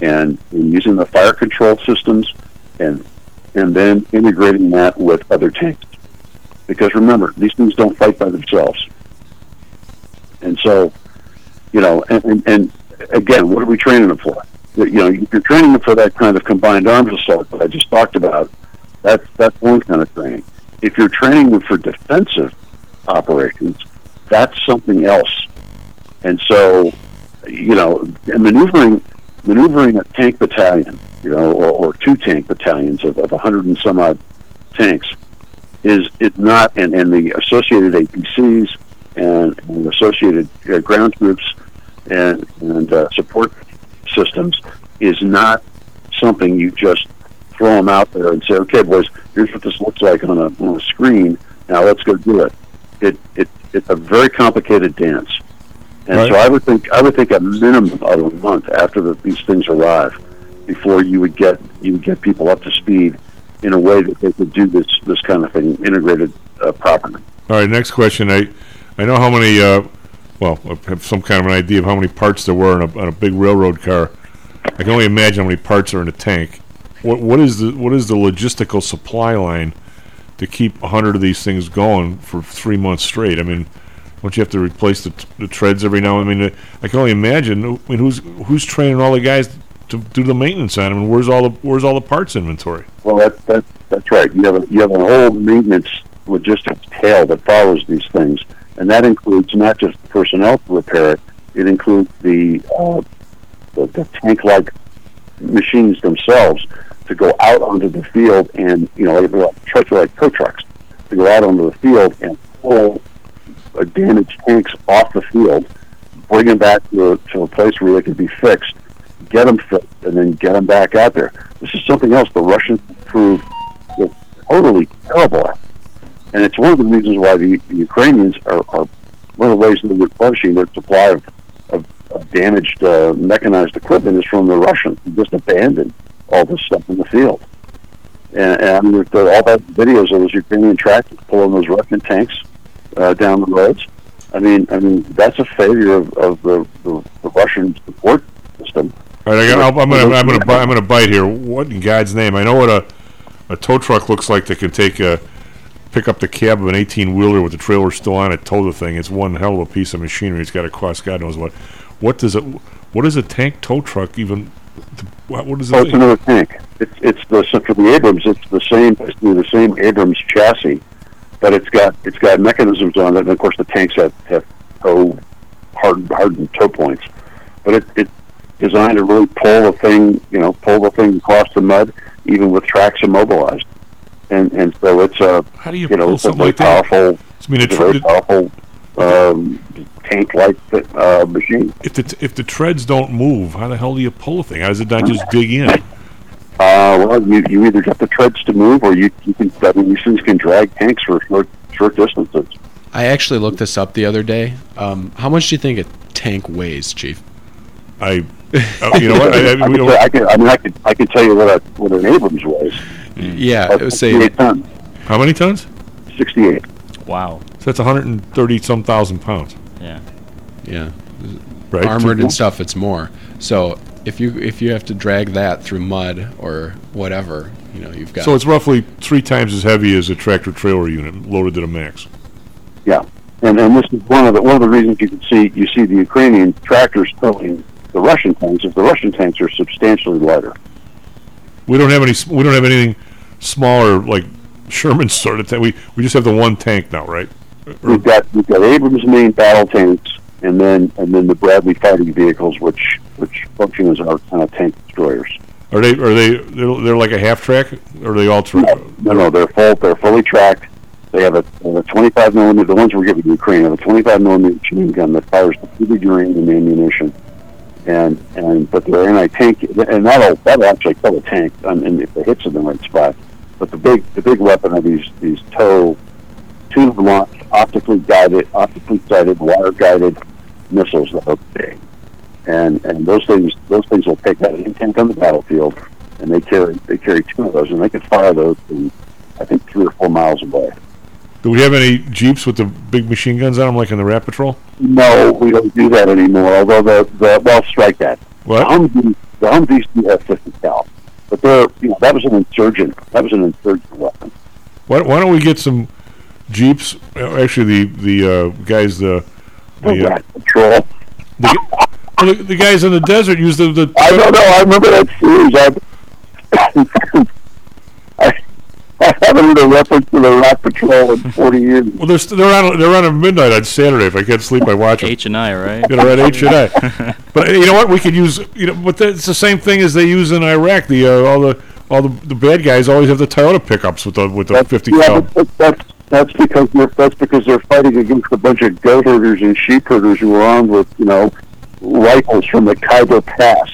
and using the fire control systems and and then integrating that with other tanks. Because remember, these things don't fight by themselves. And so, you know, and, and, and again, what are we training them for? You know, you're training them for that kind of combined arms assault that I just talked about. That's that's one kind of training. If you're training them for defensive operations, that's something else. And so, you know, maneuvering maneuvering a tank battalion, you know, or, or two tank battalions of a hundred and some odd tanks is it not, and, and the associated A P Cs and, and associated uh, ground troops and and uh, support systems is not something you just throw them out there and say, okay, boys, here's what this looks like on a, on a screen. Now let's go do it. It it it's a very complicated dance, and right. so I would think I would think a minimum of a month after the, these things arrive before you would get you would get people up to speed in a way that they could do this this kind of thing integrated uh, properly. All right, next question. I I know how many. Uh Well, I have some kind of an idea of how many parts there were on a, on a big railroad car. I can only imagine how many parts are in a tank. What what is the what is the logistical supply line to keep a hundred of these things going for three months straight? I mean, don't you have to replace the, t- the treads every now and then? I mean, I can only imagine. I mean, who's who's training all the guys to do the maintenance on them? And where's all the where's all the parts inventory? Well, that that that's right. You have a, you have a whole maintenance logistics tail that follows these things. And that includes not just personnel to repair it, It includes the, uh, the, the tank-like machines themselves to go out onto the field and, you know, trucks are like tow trucks, to go out onto the field and pull uh, damaged tanks off the field, bring them back to a, to a place where they could be fixed, get them fixed, and then get them back out there. This is something else the Russians proved was totally terrible at. And it's one of the reasons why the, the Ukrainians are, are one of the ways that we're punishing their supply of, of, of damaged uh, mechanized equipment is from the Russians. They just abandoned all this stuff in the field. And, and all that videos of those Ukrainian tractors pulling those Russian tanks uh, down the roads. I mean, I mean that's a failure of, of the, the, the Russian support system. All right, I got, I'm going I'm to I'm going to bite here. What in God's name? I know what a a tow truck looks like that can take a. Pick up the cab of an eighteen-wheeler with the trailer still on it, tow the thing. It's one hell of a piece of machinery. It's got to cost God knows what. What does it? What is a tank tow truck even? What is it? Oh, it's another tank. It's it's the so for the Abrams. It's the same the same Abrams chassis, but it's got it's got mechanisms on it. And of course, the tanks have have tow hard hardened tow points, but it it's designed to really pull the thing you know pull the thing across the mud, even with tracks immobilized. And, and so it's a How do you, you know it's a very like powerful, I mean, it's a very powerful um, tank-like uh, machine. If the t- if the treads don't move, how the hell do you pull a thing? How does it not just dig in? Uh, well, you, you either get the treads to move, or you, you can. I mean, these things can drag tanks for short, short distances. I actually looked this up the other day. Um, how much do you think a tank weighs, Chief? I, uh, you know, what? I, I, I, mean, I can. I mean, I can. I can tell you what a, what an Abrams weighs. Yeah, it was say tons. How many tons? sixty-eight. Wow. So that's one hundred thirty some thousand pounds. Yeah. Yeah. Right. Armored and stuff, it's more. So if you if you have to drag that through mud or whatever, you know, you've got. So it's roughly three times as heavy as a tractor trailer unit loaded to the max. Yeah. And and this is one of the one of the reasons you can see you see the Ukrainian tractors towing the Russian tanks is the Russian tanks are substantially lighter. We don't have any. We don't have anything smaller like Sherman sort of tank. We we just have the one tank now, right? We've got we've got Abrams main battle tanks, and then and then the Bradley fighting vehicles, which which function as our kind of tank destroyers. Are they are they they're, they're like a half track? Or are they all track? No, no, no, they're full. They're fully tracked. They have a, a twenty-five millimeter. The ones we're giving to Ukraine have a twenty-five millimeter machine gun that fires completely uranium ammunition. And and but they're anti-tank, and that'll that'll actually kill a tank, and, and if it hits in the right spot. But the big the big weapon are these these tow, tube launched, optically guided, optically guided, wire guided missiles that are big, and and those things those things will take out any tank on the battlefield, and they carry they carry two of those, and they can fire those from I think three or four miles away. Do we have any Jeeps with the big machine guns on them, like in the Rat Patrol? No, we don't do that anymore, although the, the well, strike that. What? The Humvees, the Humvees do have fifty cal, but they're, you know, that was an insurgent, that was an insurgent weapon. Why, why don't we get some Jeeps, actually the, the uh, guys, the... the, the uh, Rat Patrol. The, well, the, the guys in the desert use the... the I don't know, I remember that series. I... I I haven't even referenced to the Rat Patrol in forty years. Well, they're st- they're on they're on at midnight on Saturday. If I can't sleep, I watch it. H and I, right? They're at H and I. But you know what? We could use you know, but it's the same thing as they use in Iraq. The uh, all the all the, the bad guys always have the Toyota pickups with the with the that's, fifty. Yeah, but that's that's because they're that's because they're fighting against a bunch of goat herders and sheep herders who are armed with you know rifles from the Khyber Pass.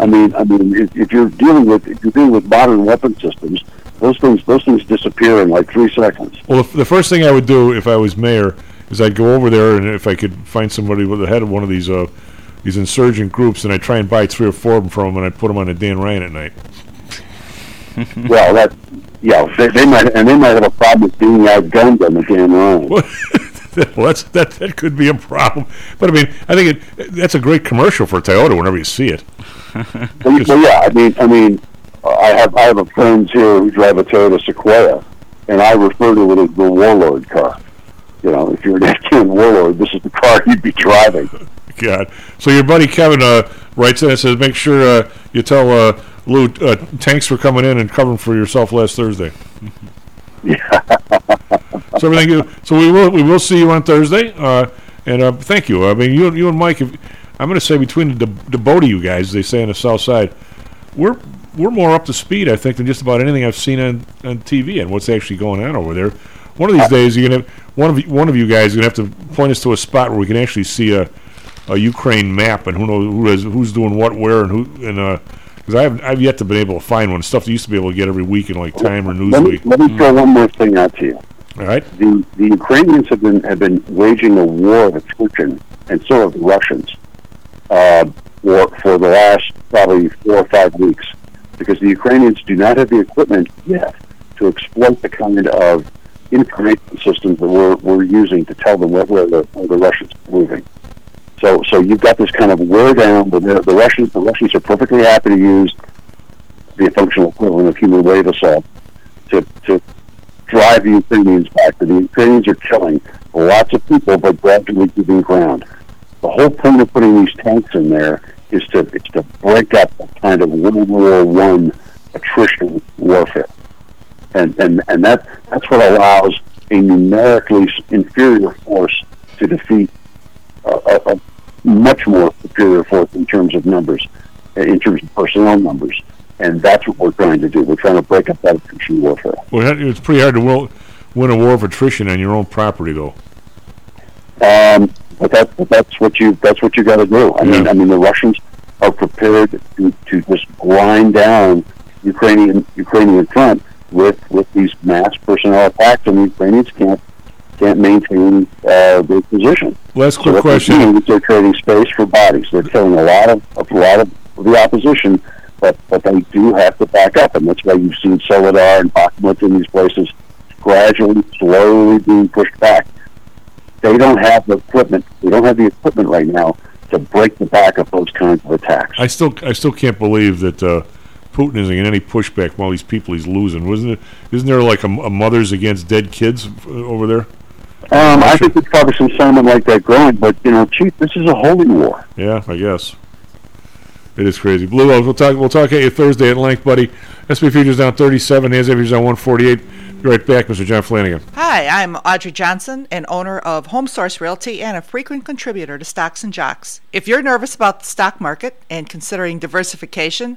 I mean, I mean, if, if you're dealing with if you're dealing with modern weapon systems. Those things, those things disappear in like three seconds. Well, the, the first thing I would do if I was mayor is I'd go over there and if I could find somebody with the head of one of these uh, these insurgent groups, and I'd try and buy three or four of them from them, and I'd put them on a Dan Ryan at night. Well, that yeah, they, they might and they might have a problem with being outgunned on the Dan Ryan. Well, that's that that could be a problem. But I mean, I think it, that's a great commercial for Toyota whenever you see it. well, well, yeah, I mean, I mean. I have I have a friends here who drive a Toyota Sequoia, and I refer to it as the warlord car. You know, if you're an Afghan warlord, this is the car you'd be driving. God. So your buddy Kevin uh, writes in and says, make sure uh, you tell uh, Lou uh, tanks were coming in and covering for yourself last Thursday. Yeah. so everything. You, so we will we will see you on Thursday, uh, and uh, thank you. I mean, you you and Mike, if, I'm going to say between the, the both of you guys, they say on the South Side, we're we're more up to speed, I think, than just about anything I've seen on, on T V and what's actually going on over there. One of these days, you're gonna one of one of you guys is gonna have to point us to a spot where we can actually see a, a Ukraine map and who knows who is who's doing what where and who and uh because I've I've yet to been able to find one. Stuff that used to be able to get every week in like Time or Newsweek. Let me, let me throw one more thing out to you. All right. The the Ukrainians have been have been waging a war of attrition, and so have the Russians, uh, for for the last probably four or five weeks, because the Ukrainians do not have the equipment yet to exploit the kind of information systems that we're we're using to tell them where, where the where the Russians are moving. So so you've got this kind of wear down. The, the Russians the Russians are perfectly happy to use the functional equivalent of human wave assault to to drive the Ukrainians back. The Ukrainians are killing lots of people, but gradually giving ground. The whole point of putting these tanks in there is to is to break up that kind of World War One attrition warfare. And, and and that that's what allows a numerically inferior force to defeat a, a, a much more superior force in terms of numbers, in terms of personnel numbers. And that's what we're trying to do. We're trying to break up that attrition warfare. Well, it's pretty hard to win a war of attrition on your own property, though. Um, but that but that's what you that's what you got to do. I yeah. mean, I mean, the Russians are prepared to, to just grind down Ukrainian Ukrainian front. With with these mass personnel attacks, and the Ukrainians can't can't maintain uh, their position. Last quick so question: they're, they're creating space for bodies. They're killing a lot of a lot of the opposition, but but they do have to back up, and that's why you've seen Soledar and Bakhmut and these places gradually, slowly being pushed back. They don't have the equipment. They don't have the equipment right now to break the back of those kinds of attacks. I still I still can't believe that. Uh Putin isn't getting any pushback from all these people he's losing. Wasn't it? Isn't there like a, a mothers against dead kids over there? Um, I think there's probably some sentiment like that growing, but you know, Chief, this is a holy war. Yeah, I guess it is crazy. Blue, we'll talk. We'll talk at you Thursday at length, buddy. S and P futures down thirty-seven. Nasdaq futures down one forty-eight. Be right back, Mister John Flanagan. Hi, I'm Audrey Johnson, an owner of Home Source Realty and a frequent contributor to Stocks and Jocks. If you're nervous about the stock market and considering diversification,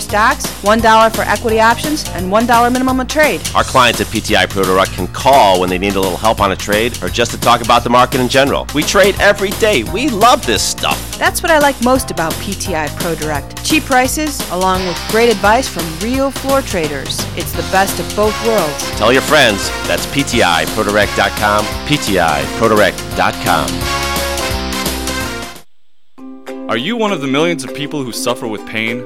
stocks, one dollar for equity options, and one dollar minimum a trade. Our clients at P T I ProDirect can call when they need a little help on a trade or just to talk about the market in general. We trade every day. We love this stuff. That's what I like most about P T I ProDirect. Cheap prices, along with great advice from real floor traders. It's the best of both worlds. Tell your friends. That's P T I Pro Direct dot com, P T I Pro Direct dot com. Are you one of the millions of people who suffer with pain?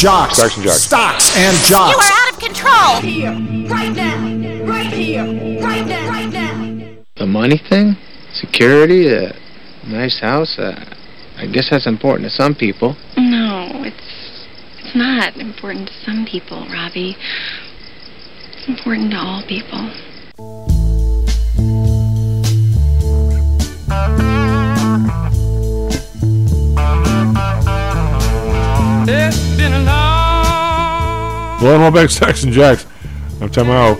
jocks, stocks and jocks. Stocks and jocks. You are out of control. Right here, right now, right here, right now, right now. The money thing? Security? A nice house? Uh, I guess that's important to some people. No, it's, it's not important to some people, Robbie. It's important to all people. It's been a long... Well, I'm back to Tyson Jackson. I'm talking about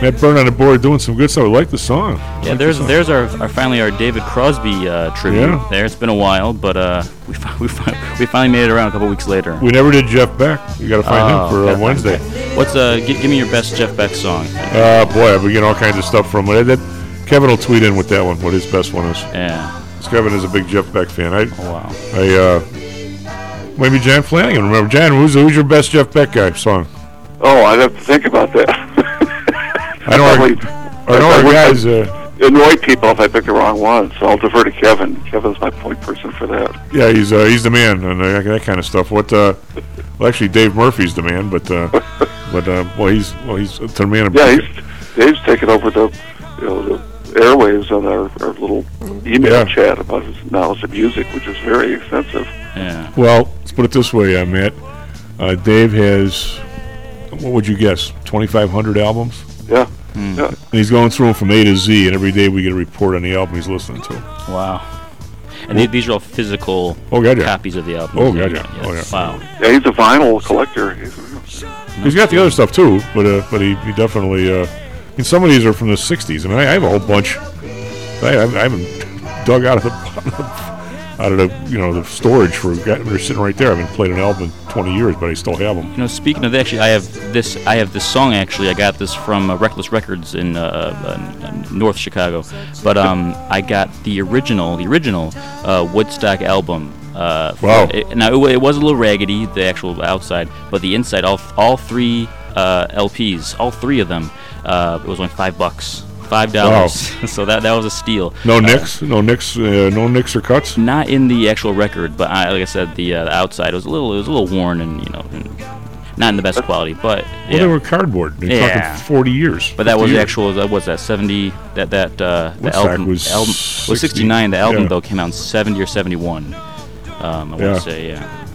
Matt Byrne on the board doing some good stuff. I like the song. Yeah, like there's the song. there's our, our finally our David Crosby uh, tribute. Yeah. There, it's been a while, but uh, we fi- we fi- we finally made it around a couple weeks later. We never did Jeff Beck. You got to find oh, him for uh, Wednesday. Beck. What's uh? G- give me your best Jeff Beck song. Uh, boy, we get all kinds of stuff from it. That, Kevin will tweet in with that one. What his best one is? Yeah. Kevin is a big Jeff Beck fan. I, oh, wow. I, uh, maybe John Flanagan. Remember, John, who's, who's your best Jeff Beck guy song? Oh, I'd have to think about that. I know our, I know I our guys... Uh, annoy people if I pick the wrong one, so I'll defer to Kevin. Kevin's my point person for that. Yeah, he's uh, he's the man and uh, that kind of stuff. What? Uh, well, actually, Dave Murphy's the man, but, uh, but uh, well, he's well, he's the man. Yeah, he's, Dave's taken over the, you know, the airwaves on our, our little email yeah. chat about his knowledge of music, which is very extensive. Yeah. Well, let's put it this way, uh, Matt. Uh, Dave has, what would you guess, twenty-five hundred albums? Yeah. Mm. yeah. And he's going through them from A to Z, and every day we get a report on the album he's listening to. Wow. And well, these are all physical oh, gotcha. copies of the album. Oh, gotcha. Yeah. Oh, yeah. Wow. Yeah, he's a vinyl collector. He's got the other stuff, too, but uh, but he, he definitely... Uh, And some of these are from the sixties, and I, I have a whole bunch. I, I haven't dug out of the out of the you know the storage for. They're sitting right there. I haven't played an album in twenty years, but I still have them. You know, speaking of that, actually, I have this. I have this song. Actually, I got this from uh, Reckless Records in uh, uh, North Chicago. But um, I got the original, the original uh, Woodstock album. Uh, wow. It, now it, it was a little raggedy, the actual outside, but the inside, all all three uh, L Ps, all three of them. Uh, it was only five bucks, five dollars. Wow. So that that was a steal. No nicks, uh, no nicks, uh, no nicks or cuts. Not in the actual record, but I, like I said, the, uh, the outside was a little, it was a little worn, and you know, and not in the best quality. But yeah. Well, they were cardboard. They yeah. talking forty years. But that was the actual. That was that seventy. That that uh, the album was, album was sixty nine. The album yeah. though came out in seventy or seventy one. Um, I yeah. want to say yeah.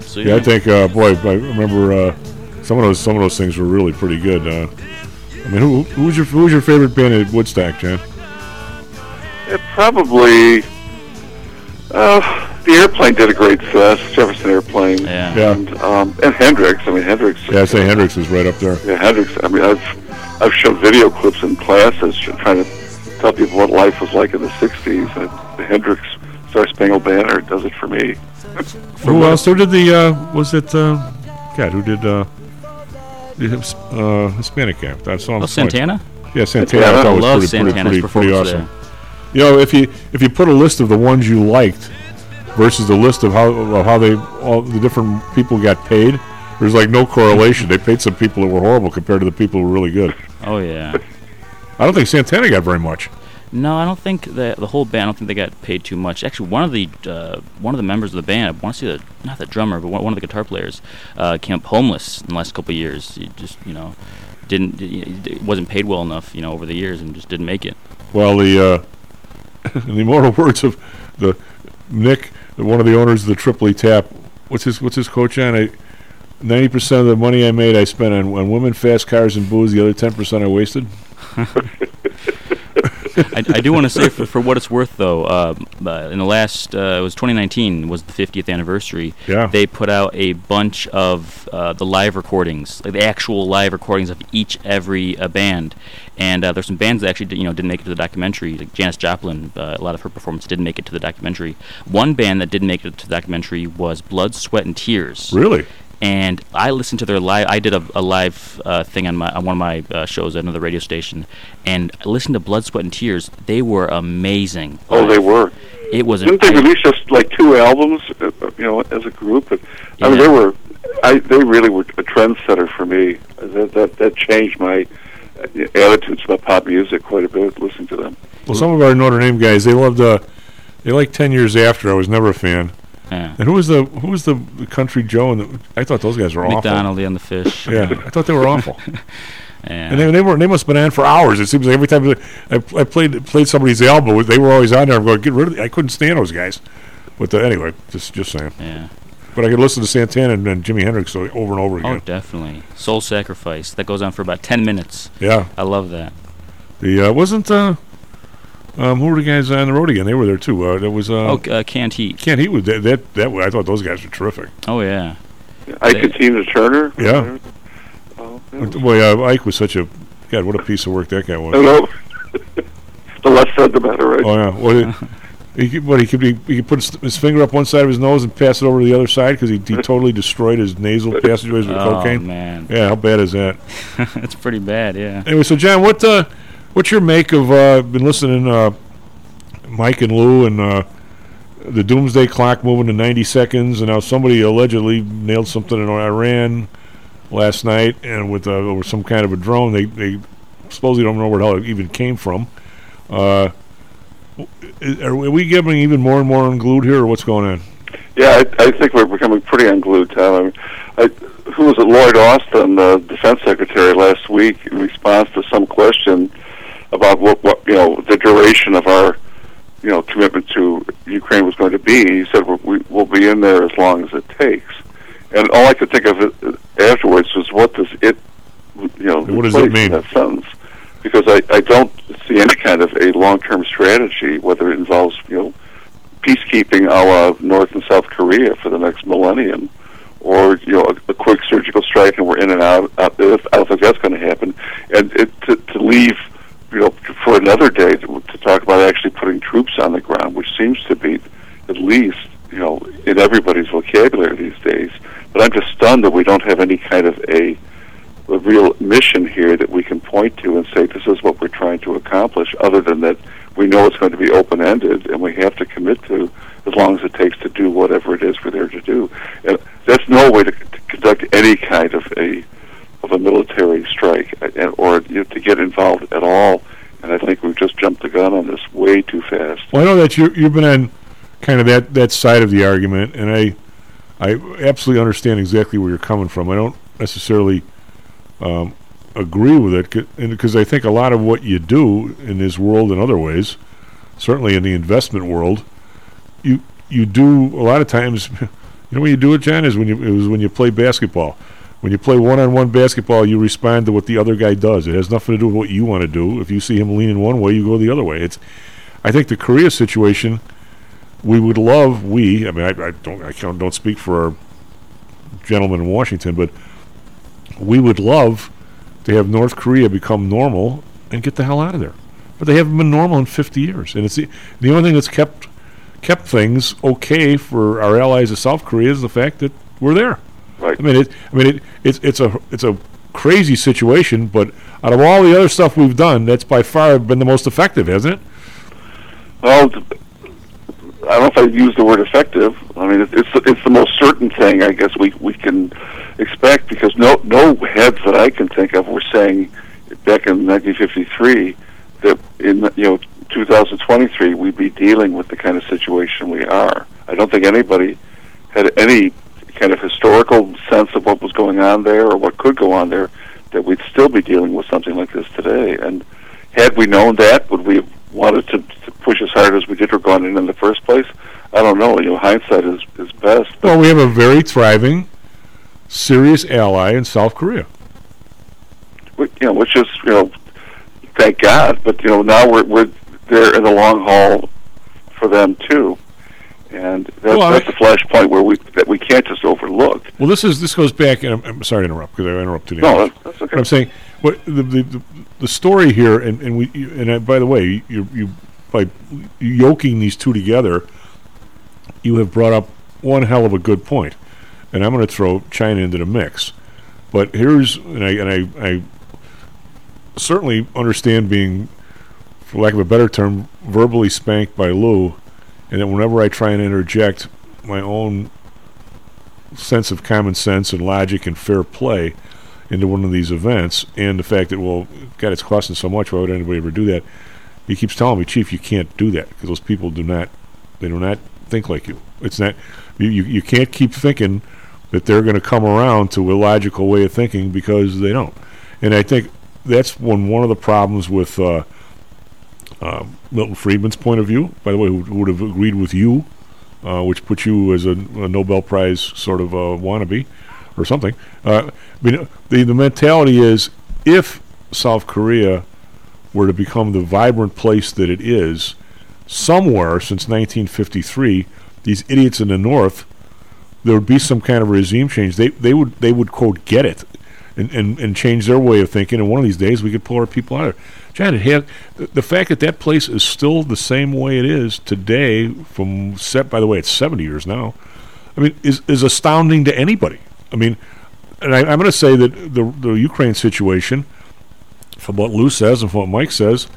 So, yeah, yeah, I think uh, boy, I remember uh, some of those some of those things were really pretty good. Uh, I mean, who who's your who's your favorite band at Woodstock, John? It probably uh, the Airplane did a great set, Jefferson Airplane, yeah, yeah. And, um, and Hendrix. I mean, Hendrix. Yeah, I say Hendrix is right up there. Yeah, Hendrix. I mean, I've I've shown video clips in classes trying to tell people what life was like in the sixties, and the Hendrix Star Spangled Banner does it for me. for who else? Who did the? Uh, was it? Uh, God, who did? Uh, Uh, Hispanic guy. I saw him. Oh, Santana? Yeah, Santana. Yeah, I, I thought love was pretty, Santana's pretty, pretty, pretty awesome. There. You know, if you if you put a list of the ones you liked versus the list of how of how they all the different people got paid, there's like no correlation. They paid some people that were horrible compared to the people who were really good. Oh yeah. I don't think Santana got very much. No, I don't think that the whole band. I don't think they got paid too much. Actually, one of the uh, one of the members of the band, I want to see the not the drummer, but one, one of the guitar players, uh, came up homeless in the last couple of years. He just you know didn't he wasn't paid well enough, you know, over the years, and just didn't make it. Well, the uh, in the immortal words of the Nick, one of the owners of the Tripoli Tap. What's his What's his coach on? I, Ninety percent of the money I made, I spent on, on women, fast cars, and booze. The other ten percent I wasted. I, I do want to say, for, for what it's worth, though, uh, in the last, uh, it was twenty nineteen, was the fiftieth anniversary. Yeah. They put out a bunch of uh, the live recordings, like the actual live recordings of each every uh, band. And uh, there's some bands that actually, did, you know, didn't make it to the documentary. Like Janis Joplin, uh, a lot of her performance didn't make it to the documentary. One band that didn't make it to the documentary was Blood, Sweat, and Tears. Really? And I listened to their live. I did a, a live uh, thing on my on one of my uh, shows at another radio station, and I listened to Blood, Sweat, and Tears. They were amazing. Oh, uh, they were. It was. Didn't an, they release just like two albums, uh, you know, as a group? And, yeah. I mean, they were. I they really were a trendsetter for me. That that, that changed my attitudes about pop music quite a bit. Listening to them. Well, some of our Notre Dame guys, they loved. Uh, they liked Ten Years After. I was never a fan. Yeah. And who was the who was the, the country Joe? And the, I thought those guys were awful. McDonald and the Fish. Yeah, I thought they were awful. Yeah. And they, they were they must have been on for hours. It seems like every time I, I played played somebody's album, they were always on there. I'm going, get rid of. The, I couldn't stand those guys. But the, anyway, just just saying. Yeah. But I could listen to Santana and, and Jimi Hendrix over and over again. Oh, definitely. Soul Sacrifice. That goes on for about ten minutes. Yeah. I love that. The uh, wasn't. Uh, Um, who were the guys on the road again? They were there too. Uh, there was uh, oh, uh, Can't Heat. Can't Heat was that, that that I thought those guys were terrific. Oh yeah, Ike and Tina Turner. Yeah. Oh, boy, uh, Ike was such a God. What a piece of work that guy was. I know. The less said, the better, right? Oh yeah. Well, he, he, what, he could he, he could put his, his finger up one side of his nose and pass it over to the other side because he, he totally destroyed his nasal passageways with oh, cocaine. Oh man. Yeah. How bad is that? That's pretty bad. Yeah. Anyway, so John, what? Uh, What's your make of, uh, been listening, uh, Mike and Lou and uh, the Doomsday Clock moving to ninety seconds, and now somebody allegedly nailed something in Iran last night, and with uh, over some kind of a drone. They, they supposedly don't know where the hell it even came from. Uh, are we getting even more and more unglued here, or what's going on? Yeah, I, I think we're becoming pretty unglued, Tom. I, I, who was it, Lloyd Austin, the defense secretary, last week, in response to some question about what, what you know the duration of our you know commitment to Ukraine was going to be. He said we, we'll be in there as long as it takes. And all I could think of it afterwards was, what does it you know what does it mean, that sentence? Because I, I don't see any kind of a long-term strategy, whether it involves you know peacekeeping a la North and South Korea for the next millennium, or you know a, a quick surgical strike and we're in and out. I don't think that's going to happen. And it, to, to leave. You know, for another day to, to talk about actually putting troops on the ground, which seems to be, at least, you know, in everybody's vocabulary these days. But I'm just stunned that we don't have any kind of a, a real mission here that we can point to and say this is what we're trying to accomplish, other than that we know it's going to be open-ended and we have to commit to as long as it takes to do whatever it is we're there to do. And that's no way to, to conduct any kind of a of a military strike, or you know, to get involved at all, and I think we've just jumped the gun on this way too fast. Well, I know that you're, you've been on kind of that, that side of the argument, and I I absolutely understand exactly where you're coming from. I don't necessarily um, agree with it, because I think a lot of what you do in this world and other ways, certainly in the investment world, you you do a lot of times. You know when you do it, John, is when you it was when you play basketball. When you play one-on-one basketball, you respond to what the other guy does. It has nothing to do with what you want to do. If you see him leaning one way, you go the other way. It's, I think, the Korea situation. We would love we. I mean, I, I don't. I can't, don't speak for our gentlemen in Washington, but we would love to have North Korea become normal and get the hell out of there. But they haven't been normal in fifty years, and it's the, the only thing that's kept kept things okay for our allies of South Korea is the fact that we're there. Right. I mean, it, I mean, it, it's it's a it's a crazy situation, but out of all the other stuff we've done, that's by far been the most effective, hasn't it? Well, I don't know if I'd use the word effective. I mean, it, it's it's the most certain thing I guess we we can expect, because no no heads that I can think of were saying back in nineteen fifty-three that in you know two thousand twenty-three we'd be dealing with the kind of situation we are. I don't think anybody had any kind of historical sense of what was going on there or what could go on there, that we'd still be dealing with something like this today. And had we known that, would we have wanted to, to push as hard as we did or gone in in the first place? I don't know. You know, hindsight is, is best. Well, we have a very thriving, serious ally in South Korea. You know, which is, you know, thank God, but, you know, now we're, we're there in the long haul for them, too. And that's, well, that's I, the flashpoint where we that we can't just overlook. Well, this is this goes back, and I'm, I'm sorry to interrupt because I interrupted you. No, that's, that's okay. But I'm saying what the the, the, the story here, and, and we you, and I, by the way, you you by yoking these two together, you have brought up one hell of a good point, and I'm going to throw China into the mix. But here's and I and I, I certainly understand being, for lack of a better term, verbally spanked by Lou. And that whenever I try and interject my own sense of common sense and logic and fair play into one of these events, and the fact that, well, God, it's costing so much, why would anybody ever do that? He keeps telling me, Chief, you can't do that, because those people do not, they do not think like you. It's not you, you, you can't keep thinking that they're going to come around to a logical way of thinking, because they don't. And I think that's one one of the problems with uh, uh, Milton Friedman's point of view, by the way, who, who would have agreed with you, uh, which puts you as a, a Nobel Prize sort of uh, wannabe or something. Uh, I mean, the, the mentality is, if South Korea were to become the vibrant place that it is, somewhere since nineteen fifty-three, these idiots in the North, there would be some kind of regime change. They they would they would quote get it, and, and, and change their way of thinking. And one of these days we could pull our people out of it. John, it had, the, the fact that that place is still the same way it is today, from set by the way it's seventy years now, I mean, is is astounding to anybody. I mean, and I, I'm going to say that the the Ukraine situation, from what Lou says and from what Mike says,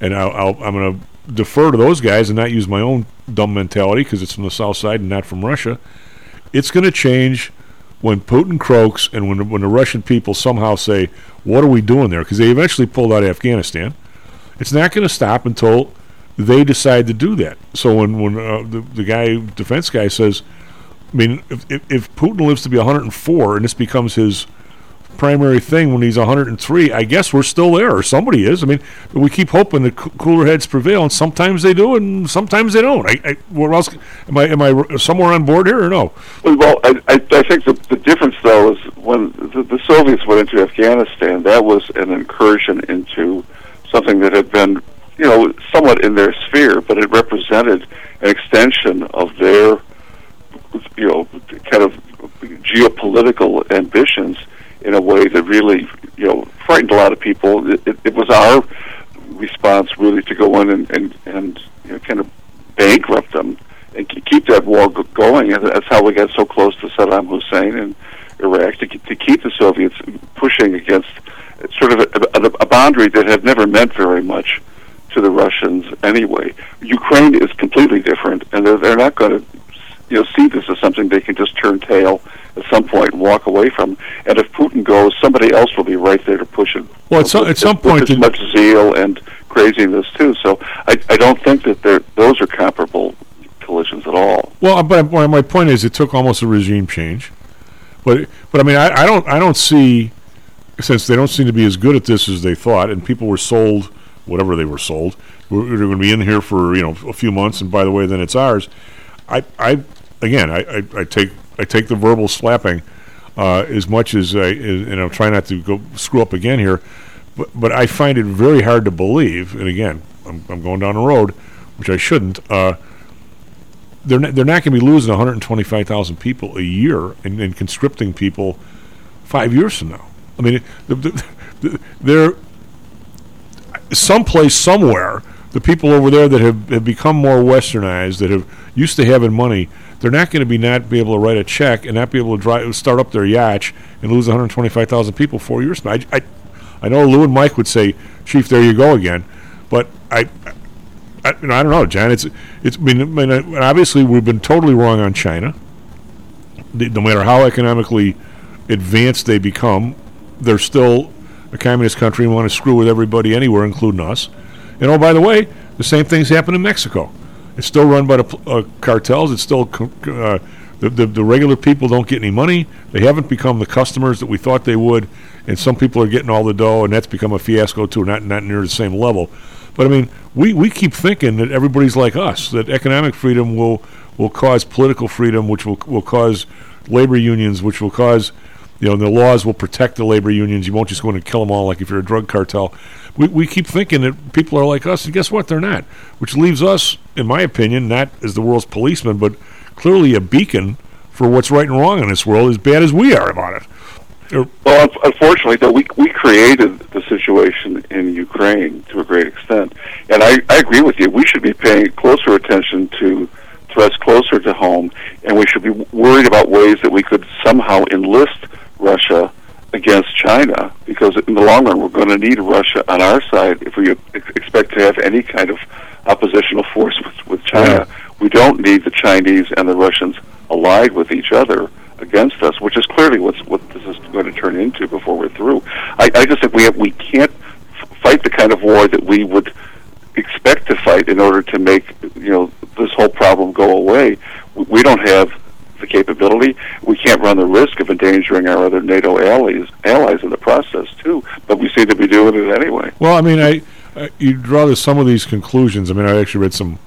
and I'll, I'll, I'm going to defer to those guys and not use my own dumb mentality because it's from the South Side and not from Russia. It's going to change when Putin croaks and when when the Russian people somehow say, "What are we doing there?" Because they eventually pulled out of Afghanistan. It's not going to stop until they decide to do that. So when when uh, the the guy defense guy says, I mean, if, if if Putin lives to be one hundred four and this becomes his primary thing when he's one hundred three, I guess we're still there, or somebody is. I mean, we keep hoping that c- cooler heads prevail, and sometimes they do, and sometimes they don't. I, I, where else? Am I am I somewhere on board here, or no? Well, I I, I think the, the difference though is when the, the Soviets went into Afghanistan, that was an incursion into something that had been, you know, somewhat in their sphere, but it represented an extension of their, you know, kind of geopolitical ambitions in a way that really, you know, frightened a lot of people. It, it, it was our response, really, to go in and, and, and you know, kind of bankrupt them and keep that war go- going. And that's how we got so close to Saddam Hussein and Iraq, to, to keep the Soviets pushing against sort of a, a, a boundary that had never meant very much to the Russians anyway. Ukraine is completely different, and they're, they're not going to, you know, see this as something they can just turn tail at some point and walk away from. And if Putin goes, somebody else will be right there to push it. Well, at some, at some point, with as much zeal and craziness too. So I, I don't think that those are comparable collisions at all. Well, but my point is, it took almost a regime change. But but I mean, I, I don't I don't see, since they don't seem to be as good at this as they thought, and people were sold whatever they were sold. We're, we're going to be in here for, you know, a few months, and by the way, then it's ours. I I. Again, I, I, I take I take the verbal slapping uh, as much as I, and I'm trying not to go screw up again here, but but I find it very hard to believe. And again, I'm I'm going down the road, which I shouldn't. Uh, they're not, they're not going to be losing one hundred twenty-five thousand people a year and, and conscripting people five years from now. I mean, the, the, the, they're someplace somewhere. The people over there that have, have become more westernized, that have used to having money, they're not going to be not be able to write a check and not be able to drive, start up their yacht and lose one hundred twenty-five thousand people four years from now. I, I, I know Lou and Mike would say, "Chief, there you go again," but I, I, you know, I don't know, John. It's it's I mean, I mean, obviously we've been totally wrong on China. No matter how economically advanced they become, they're still a communist country and want to screw with everybody anywhere, including us. And oh, by the way, the same things happen in Mexico. It's still run by the uh, cartels. It's still uh, the, the the regular people don't get any money. They haven't become the customers that we thought they would. And some people are getting all the dough, and that's become a fiasco too. Not not near the same level. But I mean, we, we keep thinking that everybody's like us. That economic freedom will will cause political freedom, which will will cause labor unions, which will cause, you know, the laws will protect the labor unions. You won't just go in and kill them all like if you're a drug cartel. We we keep thinking that people are like us, and guess what? They're not. Which leaves us, in my opinion, not as the world's policeman, but clearly a beacon for what's right and wrong in this world, as bad as we are about it. Well, unfortunately, though, we we created the situation in Ukraine to a great extent. And I, I agree with you. We should be paying closer attention to threats closer to home, and we should be worried about ways that we could somehow enlist Russia against China, because in the long run we're going to need Russia on our side if we expect to have any kind of oppositional force with, with China. Yeah. We don't need the Chinese and the Russians allied with each other against us, which is clearly what's, what this is going to turn into before we're through. I, I just think we have, we can't fight the kind of war that we would expect to fight in order to make, you know, this whole problem go away. way. Well, I mean, I, I you draw to some of these conclusions. I mean, I actually read some.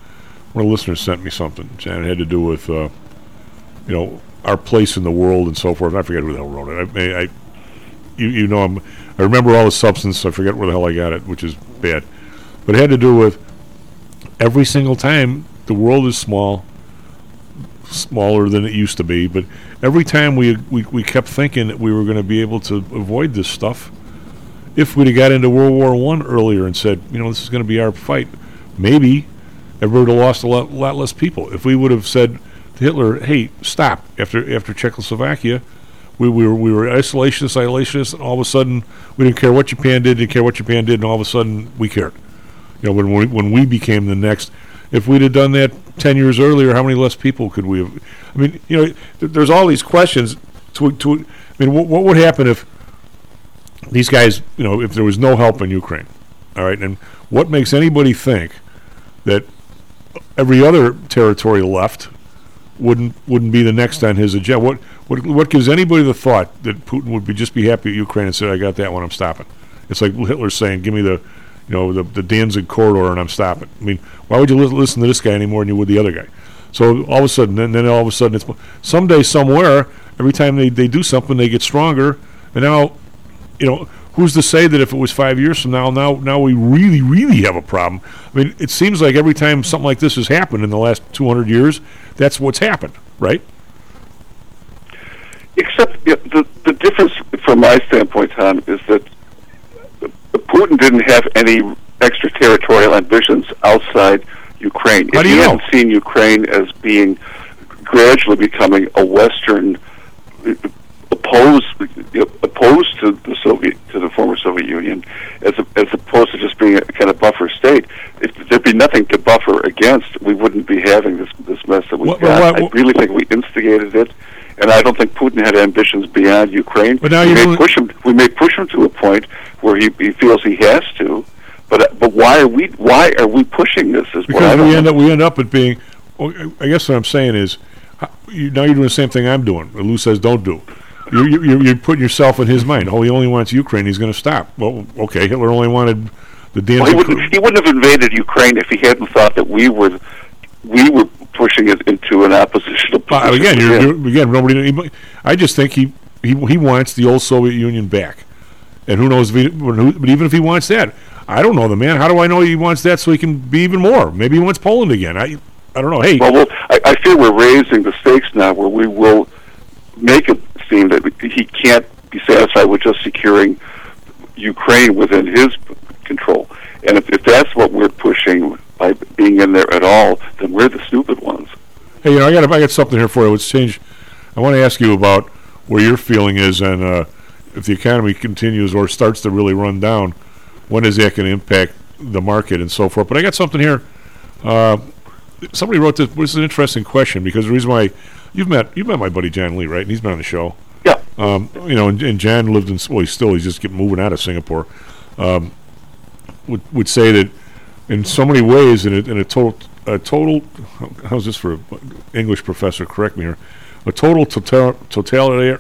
One of the listeners sent me something, and it had to do with, uh, you know, our place in the world and so forth. And I forget who the hell wrote it. I, I, you, you know, I'm. I remember all the substance. I forget where the hell I got it, which is bad. But it had to do with every single time the world is small, smaller than it used to be. But every time we we, we kept thinking that we were going to be able to avoid this stuff, if we'd have got into World War One earlier and said, you know, this is going to be our fight, maybe everybody would have lost a lot, lot less people. If we would have said to Hitler, hey, stop, after after Czechoslovakia, we, we were we were isolationists, isolationists, and all of a sudden we didn't care what Japan did, didn't care what Japan did, and all of a sudden we cared. You know, when we, when we became the next, if we'd have done that ten years earlier, how many less people could we have? I mean, you know, th- there's all these questions. To, to I mean, wh- what would happen if these guys, you know, if there was no help in Ukraine? All right, and what makes anybody think that every other territory left wouldn't wouldn't be the next on his agenda? What what what gives anybody the thought that Putin would be just be happy at Ukraine and say, I got that one, I'm stopping? It's like Hitler saying, give me the, you know, the, the Danzig corridor and I'm stopping. I mean, why would you li- listen to this guy any more than you would the other guy? So all of a sudden, and then all of a sudden, it's someday, somewhere, every time they, they do something, they get stronger. And now, you know, who's to say that if it was five years from now, now now we really, really have a problem? I mean, it seems like every time something like this has happened in the last two hundred years, that's what's happened, right? Except you know, the, the difference from my standpoint, Tom, is that Putin didn't have any extraterritorial ambitions outside Ukraine. How do you know? He hadn't seen Ukraine as being gradually becoming a Western opposed opposed to the Soviet to the former Soviet Union, as a, as opposed to just being a kind of buffer state. If there'd be nothing to buffer against, we wouldn't be having this this mess that we've what, got. What, what, I really think we instigated it, and I don't think Putin had ambitions beyond Ukraine. But now we may push him. We may push him to a point where he, he feels he has to. But but why are we why are we pushing this? Is because what I don't we end know. up we end up at being. I guess what I'm saying is, you, now you're doing the same thing I'm doing. Lou says don't do. You're, you're, you're putting yourself in his mind. Oh, he only wants Ukraine. He's going to stop. Well, okay, Hitler only wanted the Danzig. Well, he, wouldn't, he wouldn't have invaded Ukraine if he hadn't thought that we were we were pushing it into an oppositional position. Uh, again, you're, you're, again, nobody. I just think he, he he wants the old Soviet Union back, and who knows? If he, but even if he wants that, I don't know the man. How do I know he wants that so he can be even more? Maybe he wants Poland again. I I don't know. Hey, well, well I, I fear we're raising the stakes now, where we will make it seem that he can't be satisfied with just securing Ukraine within his control. And if, if that's what we're pushing by being in there at all, then we're the stupid ones. Hey, you know, I got I got something here for you. Let's change. I want to ask you about where your feeling is, and uh, if the economy continues or starts to really run down, when is that going to impact the market and so forth? But I got something here. Uh, somebody wrote this. This is an interesting question, because the reason why. You've met you've met my buddy John Lee, right? And he's been on the show. Yeah. Um, you know, and, and John lived in well, he's still he's just kept moving out of Singapore. Um, would would say that in so many ways, in a, in a total a total how's this for an English professor? Correct me here. A total total totalitarian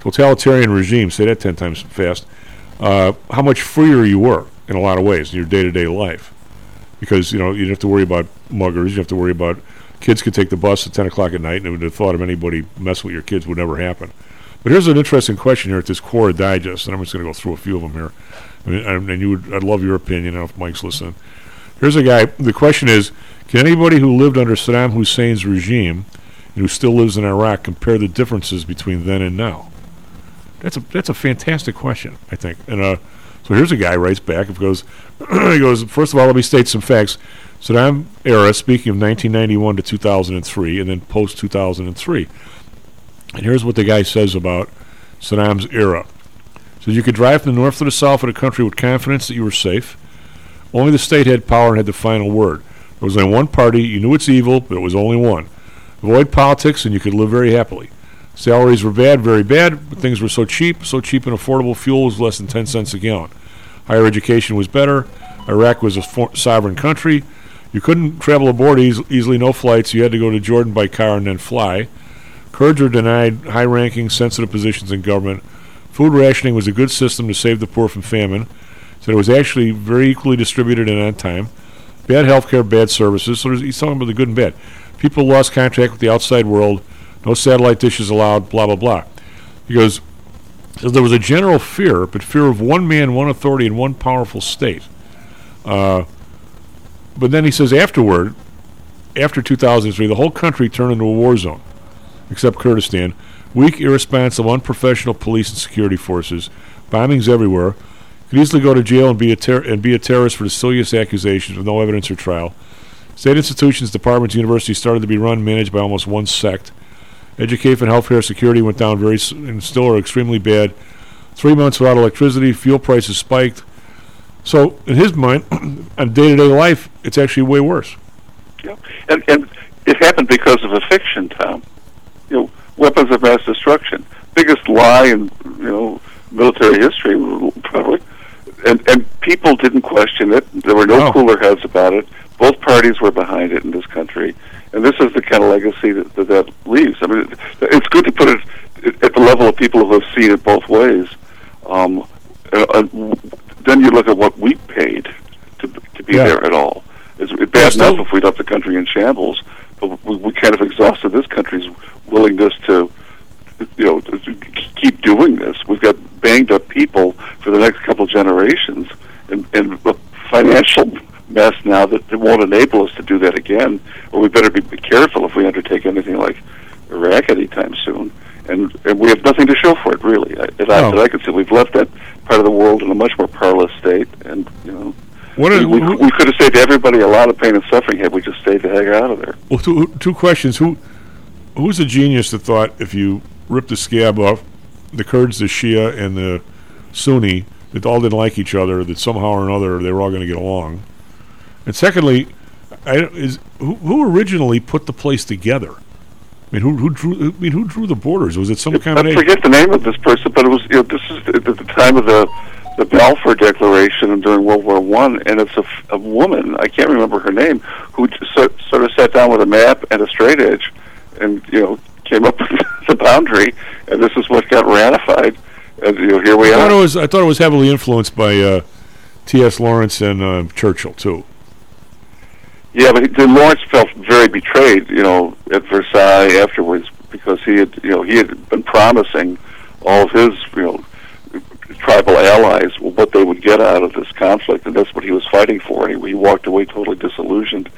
totalitarian regime. Say that ten times fast. Uh, how much freer you were in a lot of ways in your day to day life, because you know you don't have to worry about muggers. You don't have to worry about kids could take the bus at ten o'clock at night, and it would have thought of anybody messing with your kids would never happen. But here's an interesting question here at this Quora Digest, and I'm just going to go through a few of them here. I mean, and you would, I'd love your opinion. I don't know if Mike's listening. Here's a guy. The question is, can anybody who lived under Saddam Hussein's regime and who still lives in Iraq compare the differences between then and now? That's a that's a fantastic question, I think. And uh, so here's a guy writes back. It goes, he goes. First of all, let me state some facts. Saddam era, speaking of nineteen ninety-one to two thousand three, and then post-two thousand three. And here's what the guy says about Saddam's era. So you could drive from the north to the south of the country with confidence that you were safe. Only the state had power and had the final word. There was only one party. You knew it's evil, but it was only one. Avoid politics, and you could live very happily. Salaries were bad, very bad, but things were so cheap, so cheap and affordable fuel was less than ten cents a gallon. Higher education was better. Iraq was a for- sovereign country. You couldn't travel aboard eas- easily, no flights. You had to go to Jordan by car and then fly. Kurds were denied high-ranking, sensitive positions in government. Food rationing was a good system to save the poor from famine. So it was actually very equally distributed and on time. Bad health care, bad services. So he's talking about the good and bad. People lost contact with the outside world. No satellite dishes allowed, blah, blah, blah. He goes, so there was a general fear, but fear of one man, one authority, and one powerful state. Uh, but then he says afterward, after two thousand three, the whole country turned into a war zone, except Kurdistan. Weak, irresponsible, unprofessional police and security forces. Bombings everywhere. Could easily go to jail and be a ter- and be a terrorist for the silliest accusations with no evidence or trial. State institutions, departments, universities started to be run, managed by almost one sect. Education, healthcare, security went down very s- and still are extremely bad. Three months without electricity, fuel prices spiked. So, in his mind, on day-to-day life, it's actually way worse. Yeah. And, and it happened because of a fiction, Tom. You know, weapons of mass destruction, biggest lie in you know military history, probably. And and people didn't question it. There were no oh. cooler heads about it. Both parties were behind it in this country. And this is the kind of legacy that that, that leaves. I mean, it, it's good to put it at the level of people who have seen it both ways. Um, uh, uh, then you look at what we paid to to be yeah. there at all. It's bad There's enough no- if we left the country in shambles, but we, we kind of exhausted this country's willingness to, you know, to keep doing this. We've got banged up people for the next couple of generations, and, and a financial mess now that won't enable us to do that again. Or we better be, be careful if we undertake anything like Iraq anytime soon. And, and we have nothing to show for it, really. I, that, no. I, that I can see, we've left that part of the world in a much more parlous state, and you know. What are, we, we, we could have saved everybody a lot of pain and suffering had we just stayed the heck out of there. Well, two, two questions. Who, who's the genius that thought if you rip the scab off, the Kurds, the Shia, and the Sunni, that all didn't like each other, that somehow or another they were all going to get along? And secondly, I, is who, who originally put the place together? I mean, who, who drew? I mean, who drew the borders? Was it some kind of? I forget the name of this person, but it was. You know, this is at the time of the. the Balfour Declaration during World War One, and it's a, f- a woman, I can't remember her name, who so, sort of sat down with a map and a straight edge and, you know, came up with the boundary, and this is what got ratified. And, you know, here we I are. Thought it was, I thought it was heavily influenced by uh, T. S. Lawrence and uh, Churchill, too. Yeah, but he, Lawrence felt very betrayed, you know, at Versailles afterwards, because he had, you know, he had been promising all of his, you know, tribal allies, well, what they would get out of this conflict, and that's what he was fighting for, and he, he walked away totally disillusioned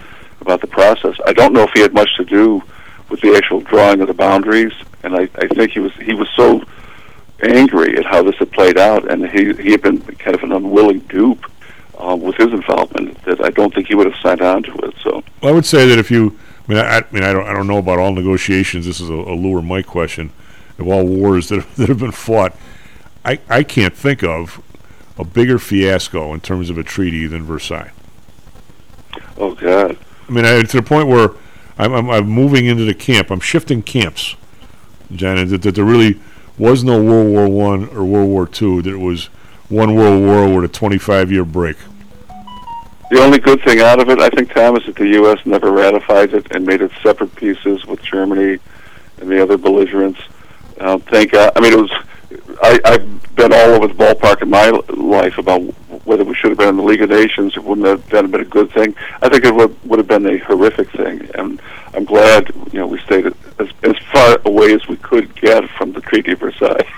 about the process. I don't know if he had much to do with the actual drawing of the boundaries, and I, I think he was he was so angry at how this had played out, and he, he had been kind of an unwilling dupe uh, with his involvement, that I don't think he would have signed on to it. So well, I would say that if you, I mean, I, I mean, I don't I don't know about all negotiations. This is a, a Lou or Mike question of all wars that have, that have been fought. I, I can't think of a bigger fiasco in terms of a treaty than Versailles. Oh, God. I mean, I, to the point where I'm, I'm, I'm moving into the camp. I'm shifting camps, John, that, that there really was no World War One or World War Two. There was one World War with a twenty-five year break. The only good thing out of it, I think, Tom, is that the U S never ratified it and made it separate pieces with Germany and the other belligerents. Um, thank God. I mean, it was... I, I've been all over the ballpark in my life about whether we should have been in the League of Nations. It wouldn't have been a, been a good thing. I think it would, would have been a horrific thing, and I'm glad you know we stayed as, as far away as we could get from the Treaty of Versailles.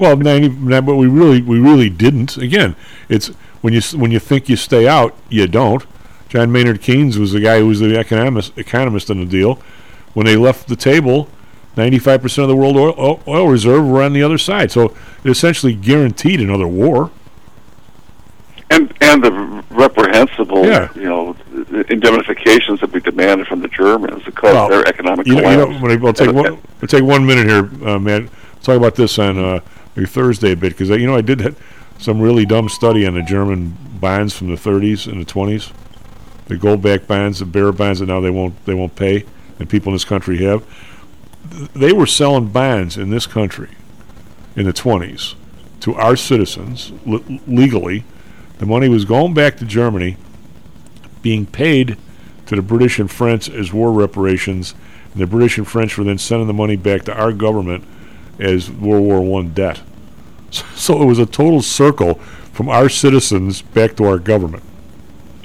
Well, ninety, but we really we really didn't. Again, it's when you when you think you stay out, you don't. John Maynard Keynes was the guy who was the economist economist on the deal. When they left the table, ninety-five percent of the world oil, oil reserve were on the other side, so it essentially guaranteed another war. And and the reprehensible, yeah. you know, indemnifications that we demanded from the Germans to cause well, their economic you know, you know, I'll take one. I'll take one minute here, uh, man. I'll talk about this on uh, maybe Thursday a bit because you know I did that, some really dumb study on the German bonds from the thirties and the twenties, the gold-backed bonds, the bearer bonds that now they won't they won't pay, and people in this country have. They were selling bonds in this country in the twenties to our citizens l- legally. The money was going back to Germany, being paid to the British and French as war reparations, and the British and French were then sending the money back to our government as World War One debt. So, so it was a total circle from our citizens back to our government.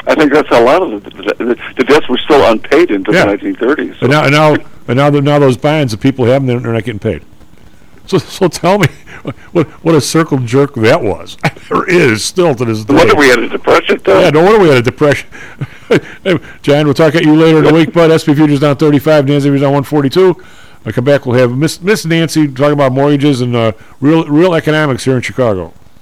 I think that's a lot of the, the debts were still unpaid into yeah. the nineteen thirties. So. And, now, and, now, and now, now those bonds that people have, they're not getting paid. So, so tell me what what a circle jerk that was, or is still to this day. No wonder we had a depression, though. Yeah, no wonder we had a depression. John, we'll talk at you later in the week, but S and P Futures down thirty-five, Nancy Futures down one forty-two. I come back, we'll have Miss, Miss Nancy talking about mortgages and uh, real real economics here in Chicago.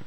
At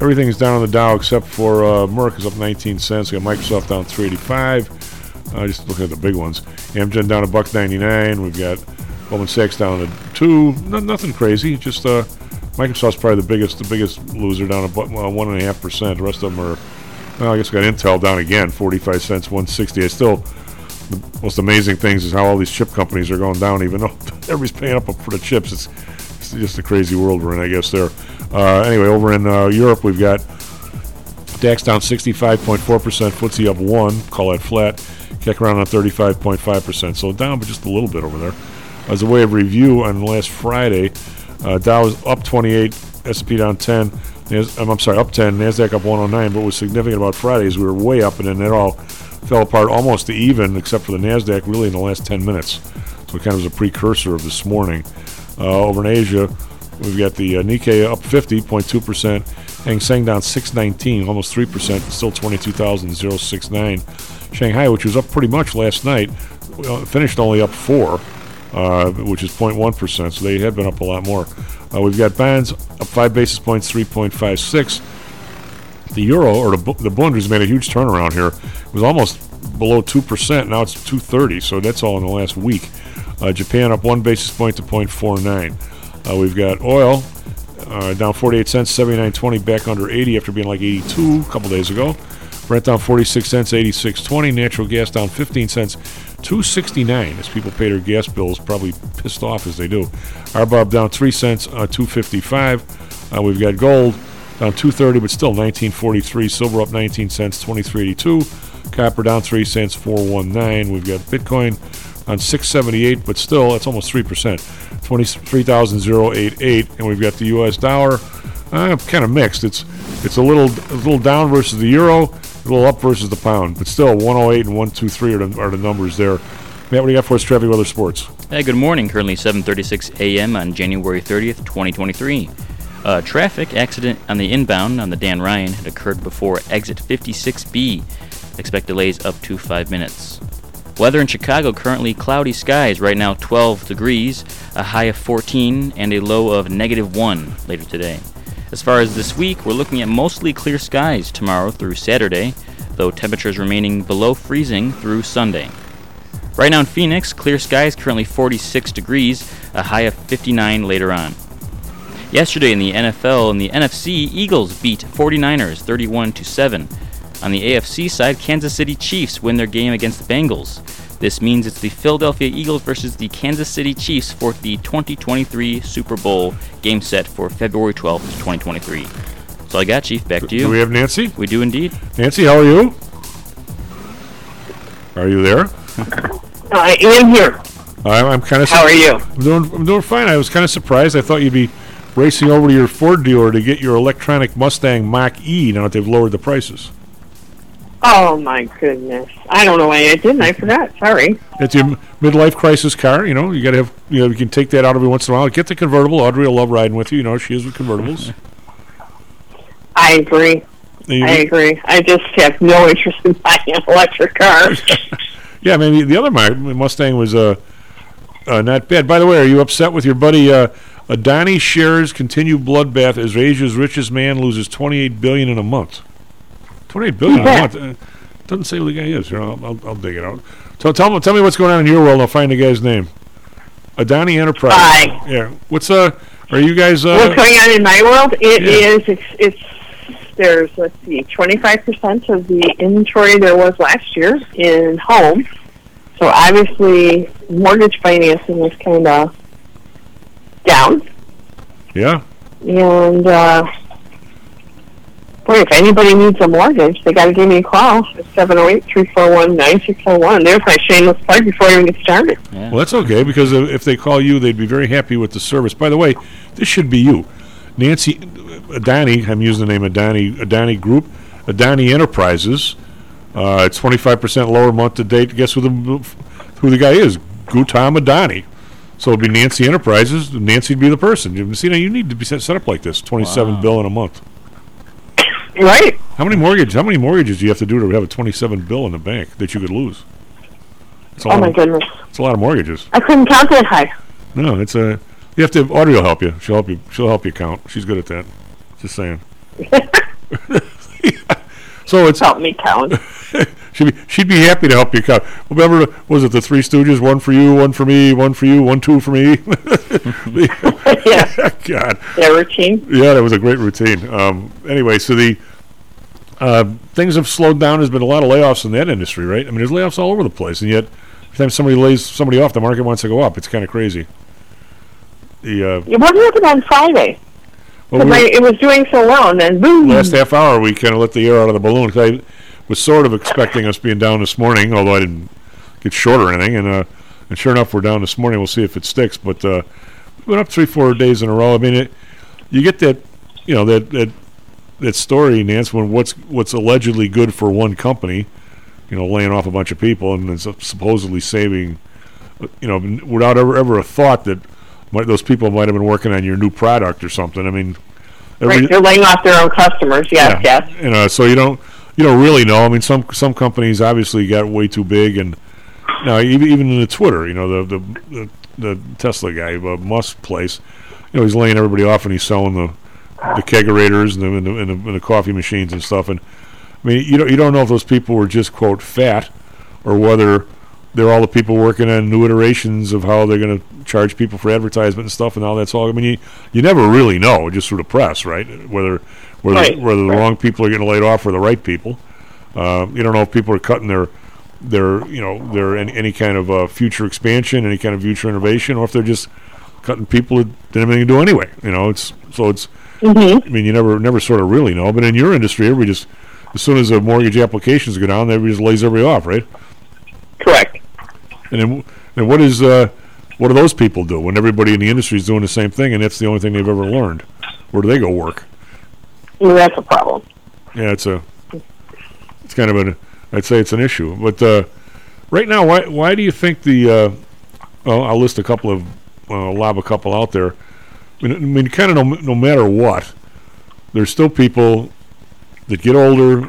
Everything's down on the Dow except for uh, Merck is up nineteen cents. We got Microsoft down three eighty-five. Uh, just looking at the big ones. Amgen down a buck ninety-nine. We've got Goldman Sachs down a two. No, nothing crazy. Just uh, Microsoft's probably the biggest, the biggest loser, down a one and a half percent. The rest of them are. Well, I guess we got Intel down again, forty-five cents, one sixty. I still. The most amazing things is how all these chip companies are going down, even though everybody's paying up for the chips. It's, it's just a crazy world we're in, I guess, there. Uh, anyway, over in uh, Europe, we've got DAX down sixty-five point four percent, FTSE up one, call that flat, Kek around on thirty-five point five percent. So down, but just a little bit over there. As a way of review, on last Friday, uh, Dow was up twenty-eight, S and P down ten, Nas- I'm sorry, up ten, NASDAQ up one oh nine, but what was significant about Friday is we were way up, and then that all fell apart almost to even, except for the NASDAQ, really in the last ten minutes. So it kind of was a precursor of this morning. Uh, over in Asia, we've got the uh, Nikkei up fifty point two percent, Hang Seng down six nineteen, almost three percent, still twenty-two thousand sixty-nine. Shanghai, which was up pretty much last night, finished only up four. uh, which is zero point one percent, so they had been up a lot more. Uh, we've got bonds up five basis points, three point five six. The euro, or the, the Bund, has made a huge turnaround here. It was almost below two percent. Now it's two thirty, so that's all in the last week. Uh, Japan up one basis point to zero point four nine. Uh, we've got oil uh, down forty-eight cents, seventy-nine twenty, back under eighty after being like eighty-two a couple days ago. Brent down forty-six cents, eighty-six twenty. Natural gas down fifteen cents, two sixty-nine, as people pay their gas bills, probably pissed off as they do. R B O B down three cents, uh, two fifty-five. Uh, we've got gold down two thirty, but still nineteen forty-three. Silver up nineteen cents, twenty-three eighty-two. Copper down three cents, four nineteen. We've got Bitcoin on six seventy-eight, but still that's almost three percent, twenty-three thousand eighty-eight. And we've got the U S dollar uh, kind of mixed. It's it's a little a little down versus the euro, a little up versus the pound, but still one oh eight and one twenty-three are the, are the numbers there. Matt, what do you got for us? Traffic, weather, sports. Hey, good morning. Currently seven thirty-six a.m. on January thirtieth, twenty twenty-three. Uh, traffic accident on the inbound on the Dan Ryan had occurred before exit fifty-six B. Expect delays up to five minutes. Weather in Chicago, currently cloudy skies, right now twelve degrees, a high of fourteen, and a low of negative one later today. As far as this week, we're looking at mostly clear skies tomorrow through Saturday, though temperatures remaining below freezing through Sunday. Right now in Phoenix, clear skies, currently forty-six degrees, a high of fifty-nine later on. Yesterday in the N F L and the N F C, Eagles beat 49ers thirty-one to seven. On the A F C side, Kansas City Chiefs win their game against the Bengals. This means it's the Philadelphia Eagles versus the Kansas City Chiefs for the twenty twenty-three Super Bowl, game set for February twelfth, twenty twenty-three. That's all I got, Chief. Back to you. Do we have Nancy? We do indeed. Nancy, how are you? Are you there? I am here. I'm, I'm kind of. How su- are you? I'm doing. I'm doing fine. I was kind of surprised. I thought you'd be racing over to your Ford dealer to get your electronic Mustang Mach-E now that they've lowered the prices. Oh, my goodness. I don't know why I didn't. I forgot. Sorry. It's your midlife crisis car. You know, you got to have, you know, you can take that out every once in a while. Get the convertible. Audrey will love riding with you. You know, she is with convertibles. I agree. You, I agree. I just have no interest in buying an electric car. Yeah, I mean, the other Mustang was uh, uh, not bad. By the way, are you upset with your buddy uh, Adani shares continued bloodbath as Asia's richest man loses twenty-eight billion dollars in a month? twenty-eight billion dollars a month. Uh, doesn't say who the guy is. You know, I'll, I'll, I'll dig it out. So tell me, tell me what's going on in your world. I'll find the guy's name. Adani Enterprise. Hi. Yeah. What's uh? Are you guys? Uh, what's going on in my world? It yeah. is. It's, it's. There's. Let's see. twenty-five percent of the inventory there was last year in homes. So obviously, mortgage financing was kind of down. Yeah. And. uh Boy, if anybody needs a mortgage, they got to give me a call at seven oh eight, three four one, nine six four one. There's my shameless plug before I even get started. Yeah. Well, that's okay, because if they call you, they'd be very happy with the service. By the way, this should be you. Nancy Adani, I'm using the name Adani, Adani Group, Adani Enterprises. Uh, it's twenty-five percent lower month to date. Guess who the, who the guy is? Gautam Adani. So it would be Nancy Enterprises. Nancy would be the person. You see, now you need to be set, set up like this, twenty-seven wow. billion a month. Right. How many mortgages? How many mortgages do you have to do to have a twenty-seven bill in the bank that you could lose? Oh my of, goodness! It's a lot of mortgages. I couldn't count that high. No, it's a. You have to. Audrey will help you. She'll help you. She'll help you count. She's good at that. Just saying. So it's help me count. she'd be she'd be happy to help you count. Remember, was it the Three Stooges? One for you, one for me, one for you, one two for me. Yeah. God. Their routine. Yeah, that was a great routine. Um, anyway, so the uh, things have slowed down. There's been a lot of layoffs in that industry, right? I mean, there's layoffs all over the place, and yet every time somebody lays somebody off, the market wants to go up. It's kind of crazy. The uh, it wasn't happening on Friday. Well, we were, it was doing so well, and then boom. Last half hour, we kind of let the air out of the balloon. Cause I was sort of expecting us being down this morning, although I didn't get short or anything. And, uh, and sure enough, we're down this morning. We'll see if it sticks. But uh, we've been up three, four days in a row. I mean, it, you get that, you know, that that that story, Nance, when what's what's allegedly good for one company, you know, laying off a bunch of people and then supposedly saving, you know, without ever ever a thought that. Might, those people might have been working on your new product or something. I mean, every, right? They're laying off their own customers. Yes, yeah. yes. You know, so you don't you don't really know. I mean, some some companies obviously got way too big, and now even even in the Twitter, you know, the the, the the Tesla guy, uh, Musk's place. You know, he's laying everybody off, and he's selling the the kegerators and the, and the, and the, and the coffee machines and stuff. And I mean, you don't you don't know if those people were just quote fat, or whether they're all the people working on new iterations of how they're going to charge people for advertisement and stuff, and all that's all. I mean, you, you never really know, just through the press, right? Whether whether right. whether the right. wrong people are getting laid off or the right people. Uh, you don't know if people are cutting their their you know their any, any kind of uh, future expansion, any kind of future innovation, or if they're just cutting people that didn't have anything to do anyway. You know, it's so it's. Mm-hmm. I mean, you never never sort of really know. But in your industry, everybody just as soon as the mortgage applications go down, everybody just lays everybody off, right? Correct. And then, and what is uh, what do those people do when everybody in the industry is doing the same thing, and that's the only thing they've ever learned? Where do they go work? Well, that's a problem. Yeah, it's a it's kind of an I'd say it's an issue. But uh, right now, why why do you think the? Uh, well, I'll list a couple of uh, lob a couple out there. I mean, I mean kind of no, no matter what, there's still people that get older,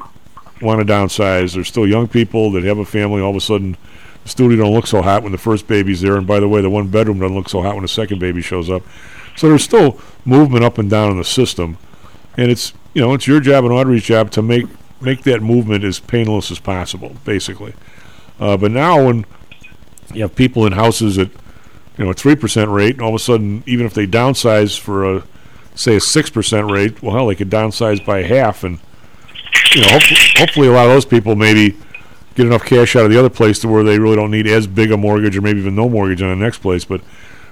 want to downsize. There's still young people that have a family. All of a sudden. The studio don't look so hot when the first baby's there, and by the way, the one bedroom doesn't look so hot when the second baby shows up. So there's still movement up and down in the system, and it's you know it's your job and Audrey's job to make make that movement as painless as possible, basically. Uh, but now when you have people in houses at you know a three percent rate, and all of a sudden, even if they downsize for a say a six percent rate, well hell, they could downsize by half, and you know hopefully, hopefully a lot of those people maybe. Get enough cash out of the other place to where they really don't need as big a mortgage or maybe even no mortgage on the next place. But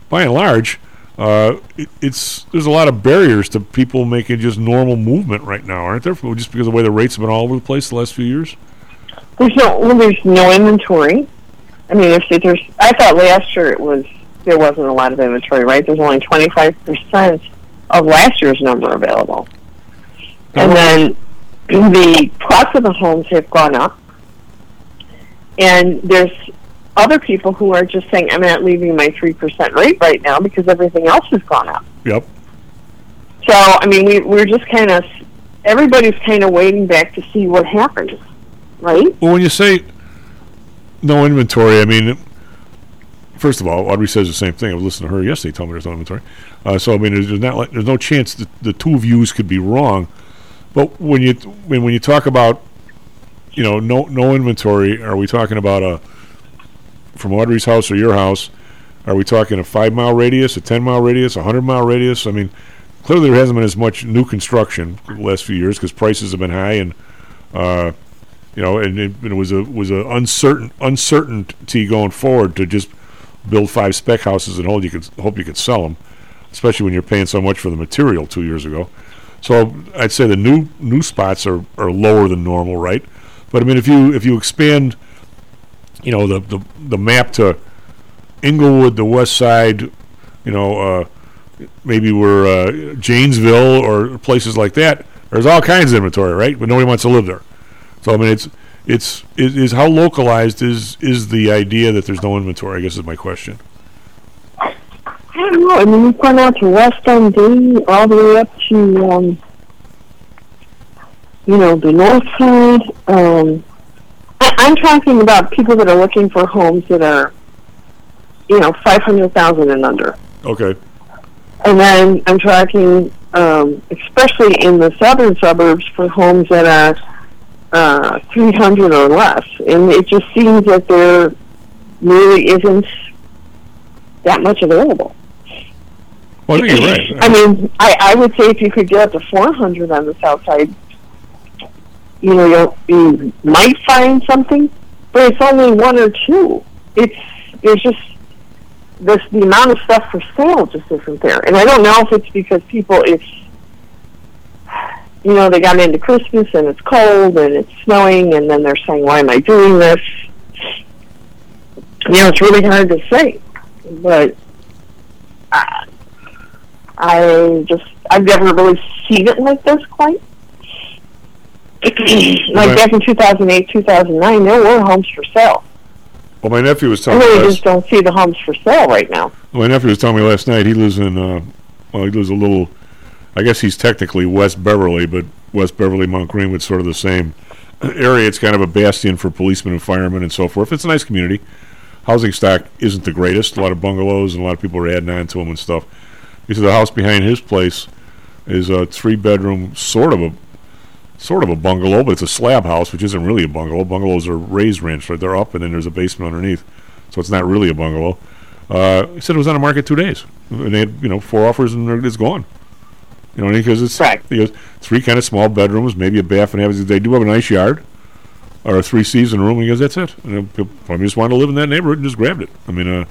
by and large, uh, it, it's there's a lot of barriers to people making just normal movement right now, aren't there? Just because of the way the rates have been all over the place the last few years? There's no well, there's no inventory. I mean, if there's, I thought last year it was there wasn't a lot of inventory, right? There's only twenty-five percent of last year's number available. Oh. And then the cost of the homes have gone up. And there's other people who are just saying, I'm not leaving my three percent rate right now because everything else has gone up. Yep. So, I mean, we, we're just kind of, everybody's kind of waiting back to see what happens, right? Well, when you say no inventory, I mean, first of all, Audrey says the same thing. I was listening to her yesterday telling me there's no inventory. Uh, so, I mean, there's, there's, not like, there's no chance that the two views could be wrong. But when you when, when you talk about You know, no no inventory. Are we talking about a from Audrey's house or your house? Are we talking a five mile radius, a ten mile radius, a hundred mile radius? I mean, clearly there hasn't been as much new construction the last few years because prices have been high, and uh, you know, and it, and it was a was a uncertain uncertainty going forward to just build five spec houses and hope you could hope you could sell them, especially when you're paying so much for the material two years ago. So I'd say the new new spots are, are lower than normal, right? But I mean, if you if you expand, you know, the the, the map to Inglewood, the West Side, you know, uh, maybe we're uh, Janesville or places like that. There's all kinds of inventory, right? But nobody wants to live there. So I mean, it's it's it is how localized is is the idea that there's no inventory? I guess is my question. I don't know. I mean, we've gone out to West Dundee all the way up to. Um You know, the north side. Um, I, I'm talking about people that are looking for homes that are, you know, five hundred thousand dollars and under. Okay. And then I'm talking, um, especially in the southern suburbs, for homes that are uh, three hundred thousand dollars or less. And it just seems that there really isn't that much available. Well, I think you're right. I mean, I, I would say if you could get up to four hundred thousand dollars on the south side, you know, you'll, you might find something, but it's only one or two. It's there's just this the amount of stuff for sale just isn't there, and I don't know if it's because people it's you know they got into Christmas and it's cold and it's snowing, and then they're saying, "Why am I doing this?" You know, it's really hard to say, but I, I just I've never really seen it like this quite. like right. Back in two thousand eight, two thousand nine, there were homes for sale. Well, my nephew was telling me I really me just don't see the homes for sale right now. Well, my nephew was telling me last night he lives in, uh, well, he lives a little, I guess he's technically West Beverly, but West Beverly, Mount Greenwood's sort of the same area. It's kind of a bastion for policemen and firemen and so forth. It's a nice community. housing stock isn't the greatest. A lot of bungalows, and a lot of people are adding on to them and stuff. He said the house behind his place is a three-bedroom, sort of a sort of a bungalow, but it's a slab house, which isn't really a bungalow. Bungalows are raised ranch, right? They're up, and then there's a basement underneath, so it's not really a bungalow. Uh, he said it was on the market two days, and they had, you know, four offers, and it's gone. You know what I mean? Because it's right. You know, three kind of small bedrooms, maybe a bath and have. They do have a nice yard, or a three-season room. He goes, that's it. And I just wanted to live in that neighborhood and just grabbed it. I mean, uh,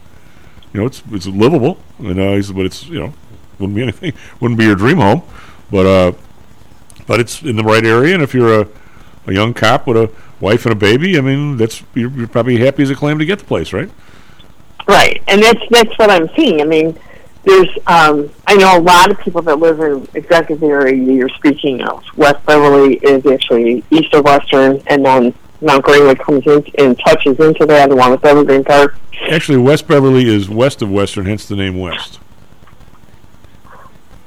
you know, it's it's livable, and uh, he said, but it's, you know, wouldn't be anything, wouldn't be your dream home, but uh, but it's in the right area. And if you're a, a young cop with a wife and a baby, I mean, that's you're, you're probably happy as a clam to get the place, right? Right, and that's that's what I'm seeing. I mean, there's um, I know a lot of people that live in exactly the area you're speaking of. West Beverly is actually east of Western, and then Mount Greenwood comes in and touches into that, along with Evergreen Park. Actually, West Beverly is west of Western, hence the name West.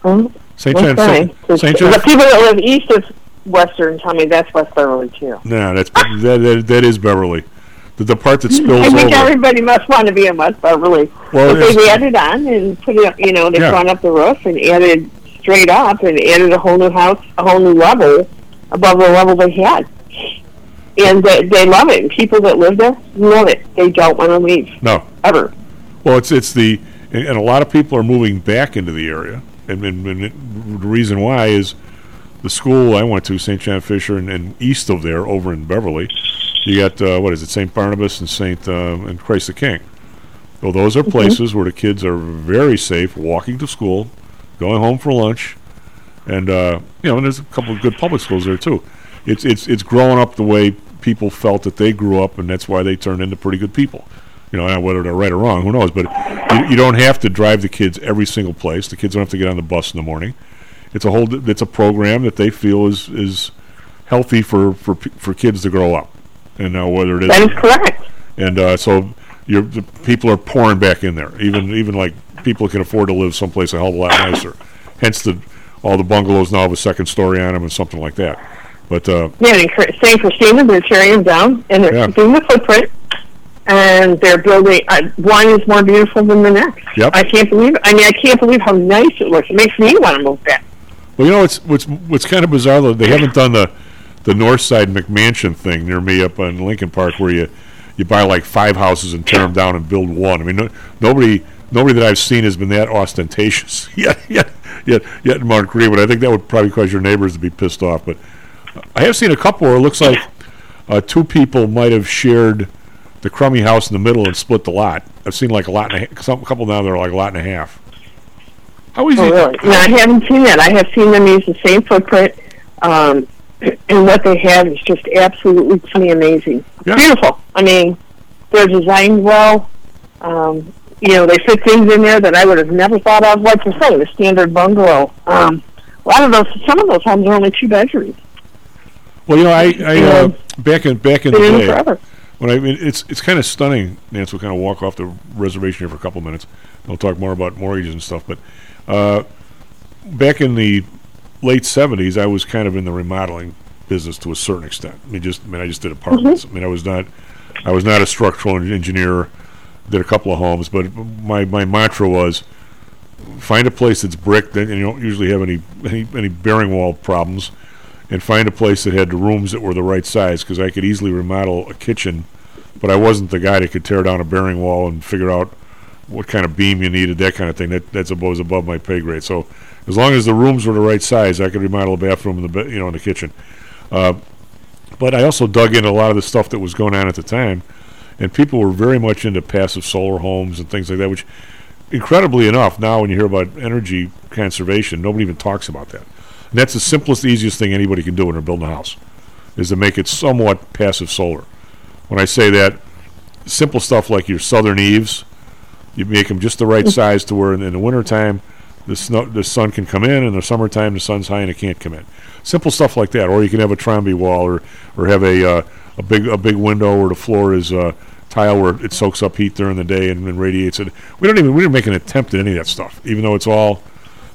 Oh, Saint John. Saint, Saint John. The people that live east of Western tell me that's West Beverly too. No, that's that, that that is Beverly. The, the part that spills I think over. Everybody must want to be in West Beverly. Well, but they added on and put it up, you know, they've yeah. gone up the roof and added straight up and added a whole new house, a whole new level above the level they had. And they, they love it. And people that live there love it. They don't want to leave. No. Ever. Well, it's it's the, and, and a lot of people are moving back into the area. And, and, and it, the reason why is the school I went to, Saint John Fisher, and, and east of there, over in Beverly, you got, uh, what is it, Saint Barnabas and Saint um, and Christ the King. Well, those are mm-hmm. places where the kids are very safe, walking to school, going home for lunch, and uh, you know, and there's a couple of good public schools there too. It's it's it's growing up the way people felt that they grew up, and that's why they turned into pretty good people. You know, whether they're right or wrong, who knows? But you, you don't have to drive the kids every single place. The kids don't have to get on the bus in the morning. It's a whole. It's a program that they feel is is healthy for for for kids to grow up. And now whether it is that is correct. And uh, so you're, the people are pouring back in there. Even even like people can afford to live someplace a hell of a lot nicer. Hence the all the bungalows now have a second story on them and something like that. But uh, yeah, and Saint Christina, they're tearing them down and they're yeah. keeping the footprint. And they're building, uh, one is more beautiful than the next. Yep. I can't believe, I mean, I can't believe how nice it looks. It makes me want to move back. Well, you know, it's, what's what's kind of bizarre, though, they haven't done the, the north side McMansion thing near me up on Lincoln Park where you, you buy like five houses and tear them down and build one. I mean, no, nobody nobody that I've seen has been that ostentatious yet, yet, yet, yet in Mount Greenwood. I think that would probably cause your neighbors to be pissed off. But I have seen a couple where it looks like uh, two people might have shared the crummy house in the middle and split the lot. I've seen like a lot and a half, some couple now that are like a lot and a half. How easy? Oh, really? No, I haven't seen that. I have seen them use the same footprint, um, and what they have is just absolutely pretty amazing. Yeah. Beautiful. I mean, they're designed well. Um, you know, they fit things in there that I would have never thought of. Like you say, the standard bungalow. Um, a lot of those, some of those homes are only two bedrooms. Well, you know, I, I uh, back in back in the day. Forever. But I mean, it's it's kind of stunning. Nance will kind of walk off the reservation here for a couple minutes. We'll talk more about mortgages and stuff. But uh, back in the late seventies, I was kind of in the remodeling business to a certain extent. I mean, just I mean, I just did apartments. Mm-hmm. I mean, I was not I was not a structural engineer. Did a couple of homes, but my, my mantra was find a place that's brick, then you don't usually have any any, any bearing wall problems. And find a place that had the rooms that were the right size, because I could easily remodel a kitchen, but I wasn't the guy that could tear down a bearing wall and figure out what kind of beam you needed, that kind of thing. That that's above, was above my pay grade. So as long as the rooms were the right size, I could remodel a bathroom in the ba- you know in the kitchen. Uh, but I also dug into a lot of the stuff that was going on at the time, and people were very much into passive solar homes and things like that. Which, incredibly enough, now when you hear about energy conservation, nobody even talks about that. And that's the simplest, easiest thing anybody can do when they're building a house, is to make it somewhat passive solar. When I say that, simple stuff like your southern eaves, you make them just the right size to where in, in the wintertime the, snow, the sun can come in, and in the summertime the sun's high and it can't come in. Simple stuff like that. Or you can have a Trombe wall, or, or have a uh, a big a big window where the floor is uh, tile where it soaks up heat during the day and, and radiates it. We don't even we didn't make an attempt at any of that stuff, even though it's all.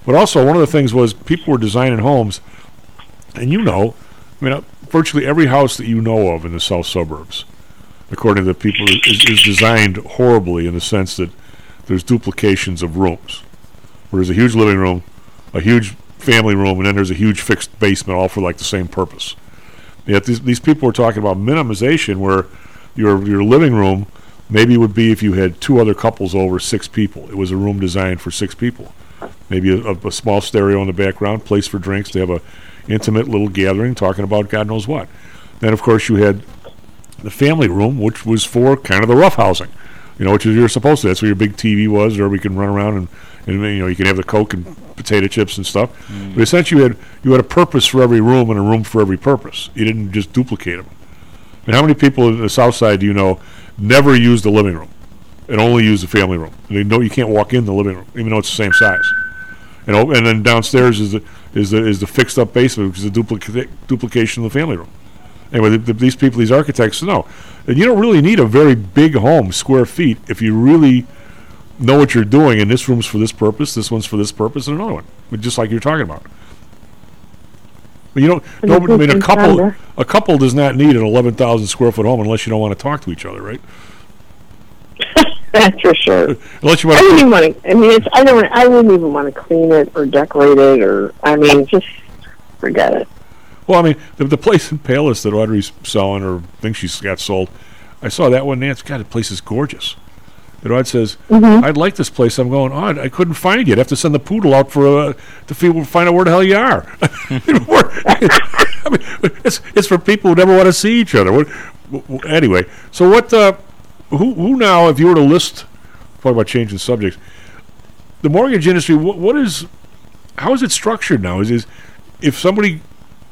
But also, one of the things was people were designing homes, and you know, I mean, uh, virtually every house that you know of in the south suburbs according to the people, is, is designed horribly in the sense that there's duplications of rooms. Where there's a huge living room, a huge family room, and then there's a huge fixed basement, all for like the same purpose. Yet these, these people are talking about minimization, where your your living room maybe would be, if you had two other couples over, six people. It was a room designed for six people. Maybe a, a small stereo in the background, place for drinks. They have a intimate little gathering talking about God knows what. Then, of course, you had the family room, which was for kind of the roughhousing, you know, which is you're supposed to. That's where your big T V was, where we can run around and, and you know, you can have the Coke and potato chips and stuff. Mm. But essentially, you had you had a purpose for every room and a room for every purpose. You didn't just duplicate them. And how many people in the South Side do you know never use the living room and only use the family room? They know you can't walk in the living room, even though it's the same size. You know, and then downstairs is the is the is the fixed up basement, which is a duplica- duplication of the family room. Anyway, the, the, these people, these architects, know. And you don't really need a very big home, square feet, if you really know what you're doing. And this room's for this purpose, this one's for this purpose, and another one, just like you're talking about. But you don't. Nobody, I mean, a couple, a couple does not need an eleven thousand square foot home unless you don't want to talk to each other, right? That's for sure. Unless you want. I wouldn't even want to. I mean, it's. I don't. I wouldn't even want to clean it or decorate it or. I mean, just forget it. Well, I mean, the, the place in Palis that Audrey's selling, or thinks she's got sold, I saw that one. Nancy, God, the place is gorgeous. And Aud says, mm-hmm. I'd like this place. I'm going, Aud, I couldn't find you. I'd have to send the poodle out for uh, to find out where the hell you are. I mean, it's, it's for people who never want to see each other. What, anyway, so what, uh, who, who now, if you were to list, talk about changing subjects, the mortgage industry, what, what is, how is it structured now? Is, is if somebody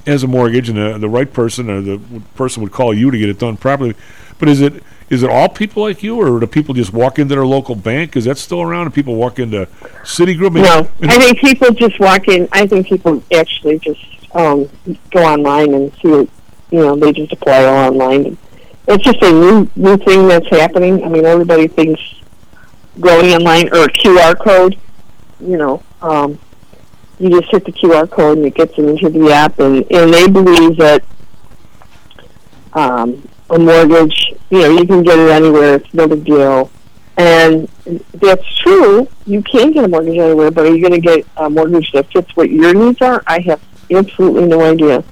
as a mortgage, and uh, the right person, or the w- person would call you to get it done properly. But is it is it all people like you, or do people just walk into their local bank? Is that still around? Do people walk into Citigroup? No, I think people just walk in. I think people actually just um, go online and see it. You know, they just apply all online. It's just a new new thing that's happening. I mean, everybody thinks going online or Q R code, you know, um, you just hit the Q R code and it gets them into the app, and, and they believe that um, a mortgage, you know, you can get it anywhere, it's no big deal. And that's true, you can get a mortgage anywhere, but are you going to get a mortgage that fits what your needs are? I have absolutely no idea.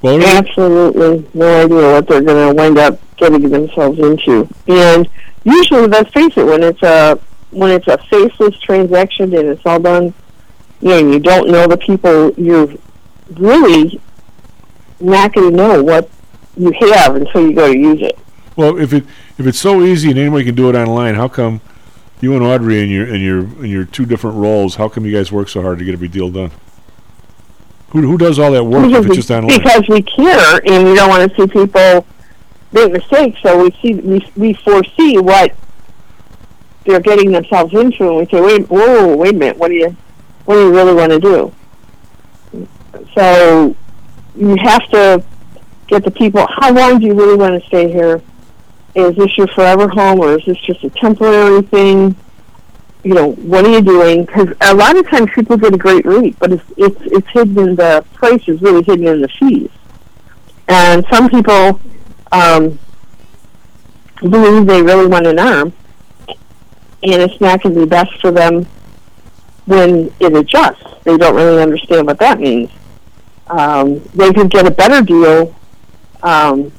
Well, absolutely no idea what they're going to wind up getting themselves into. And usually, let's face it, when it's a, when it's a faceless transaction and it's all done, you know, you don't know the people, you're really not going to know what you have until you go to use it. Well, if it if it's so easy and anybody can do it online, how come you and Audrey in your in your in your two different roles, how come you guys work so hard to get every deal done? Who who does all that work because if it's just online? Because we care, and we don't want to see people make mistakes, so we see we we foresee what they're getting themselves into, and we say, wait, whoa, wait a minute, what do you? What do you really want to do? So you have to get the people, how long do you really want to stay here? Is this your forever home, or is this just a temporary thing? You know, what are you doing? Because a lot of times people get a great rate, but it's it's, it's hidden in the price, is really hidden in the fees. And some people um, believe they really want an arm, and it's not going to be best for them when it adjusts. They don't really understand what that means. Um, they could get a better deal um,